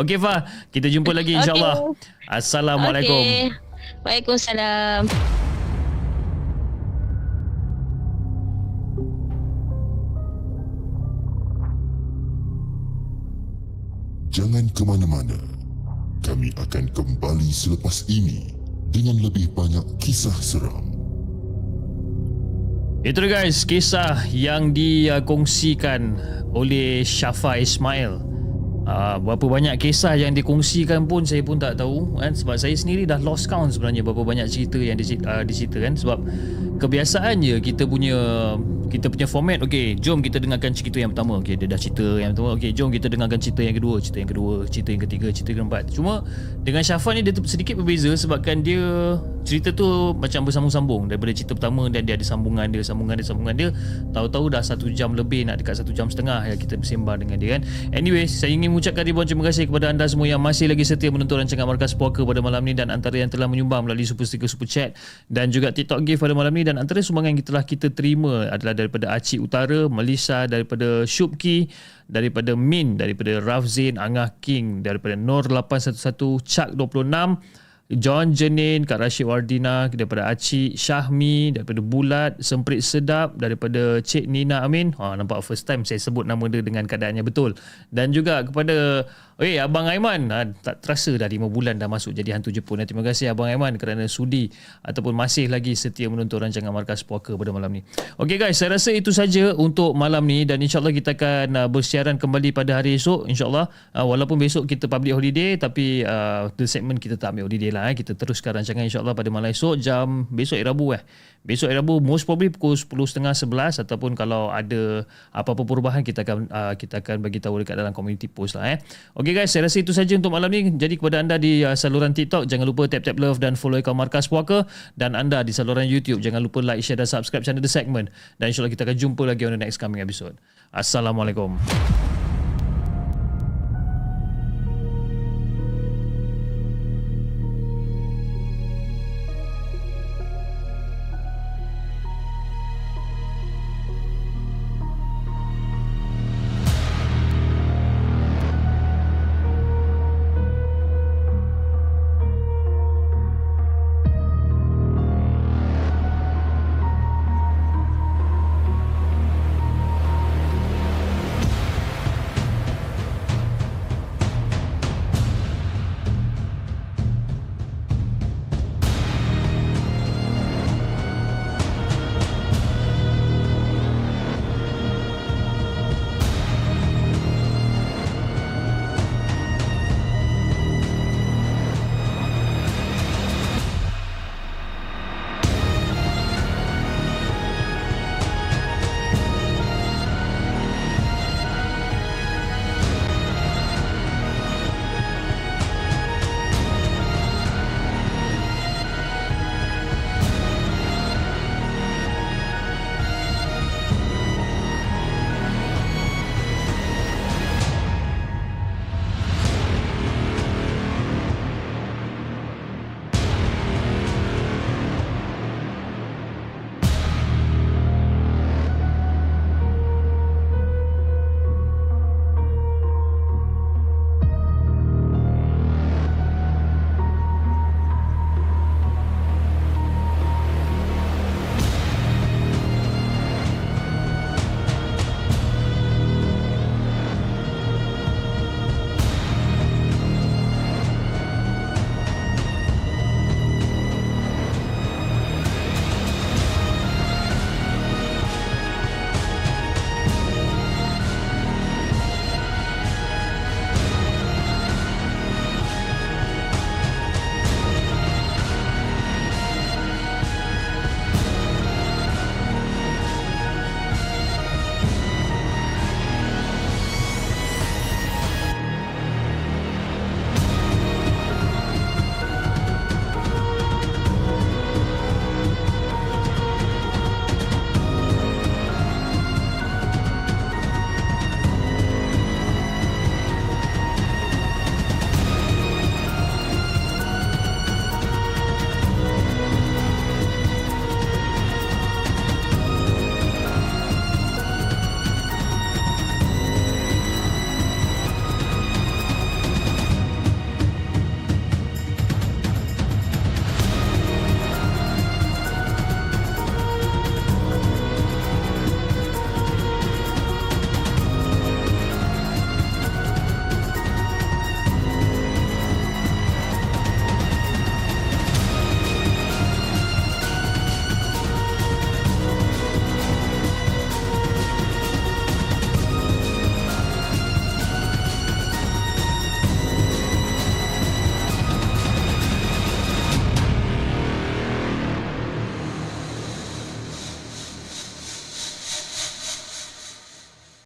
Okey Fah, kita jumpa lagi insya-Allah. Assalamualaikum. Waalaikumsalam. Jangan ke mana-mana. Kami akan kembali selepas ini dengan lebih banyak kisah seram. Itu guys, kisah yang dikongsikan oleh Syafa Ismail. Berapa banyak kisah yang dikongsikan pun saya pun tak tahu kan, sebab saya sendiri dah lost count sebenarnya berapa banyak cerita yang dicerita kan, sebab kebiasaan je kita punya format. Okey, jom kita dengarkan cerita yang pertama. Okey, dia dah cerita yang pertama. Okey, jom kita dengarkan cerita yang kedua, cerita yang ketiga, cerita yang keempat. Cuma dengan Syafa ni dia sedikit berbeza sebabkan dia cerita tu macam bersambung-sambung daripada cerita pertama, dan dia ada sambungan dia. Tahu-tahu dah 1 jam lebih, nak dekat 1 jam setengah yang kita bersembang dengan dia kan. Anyway, saya ingin mengucapkan ribuan terima kasih kepada anda semua yang masih lagi setia menonton rancangan Markas Puaka pada malam ni, dan antara yang telah menyumbang melalui super sticker, super chat dan juga TikTok gift pada malam ni. Dan antara sumbangan yang telah kita terima adalah daripada Acik Utara, Melissa, daripada Syubki, daripada Min, daripada Rafzin, Angah King, daripada Nur 811, Chak 26, John Jenin, Kak Rashid Wardina, daripada Acik Syahmi, daripada Bulat, Semprit Sedap, daripada Cik Nina Amin. Nampak first time saya sebut nama dia dengan keadaannya betul. Dan juga kepada Abang Aiman. Tak terasa dah 5 bulan dah masuk jadi hantu Jepun. Terima kasih Abang Aiman kerana sudi ataupun masih lagi setia menonton rancangan Markas Puaka pada malam ni. Okay guys, saya rasa itu saja untuk malam ni, dan insyaAllah kita akan bersiaran kembali pada hari esok, insyaAllah. Walaupun besok kita public holiday, tapi the segment kita tak ambil holiday. Kita teruskan rancangan insyaAllah pada malam esok, jam besok hari Rabu. Besok hari Rabu most probably pukul 10.30-11, ataupun kalau ada apa-apa perubahan kita akan bagi tahu dekat dalam community post lah. Okey guys, saya rasa itu saja untuk malam ni. Jadi kepada anda di saluran TikTok, jangan lupa tap love dan follow akaun Markas Puaka, dan anda di saluran YouTube, jangan lupa like, share dan subscribe channel The Segment, dan insyaAllah kita akan jumpa lagi on the next coming episode. Assalamualaikum.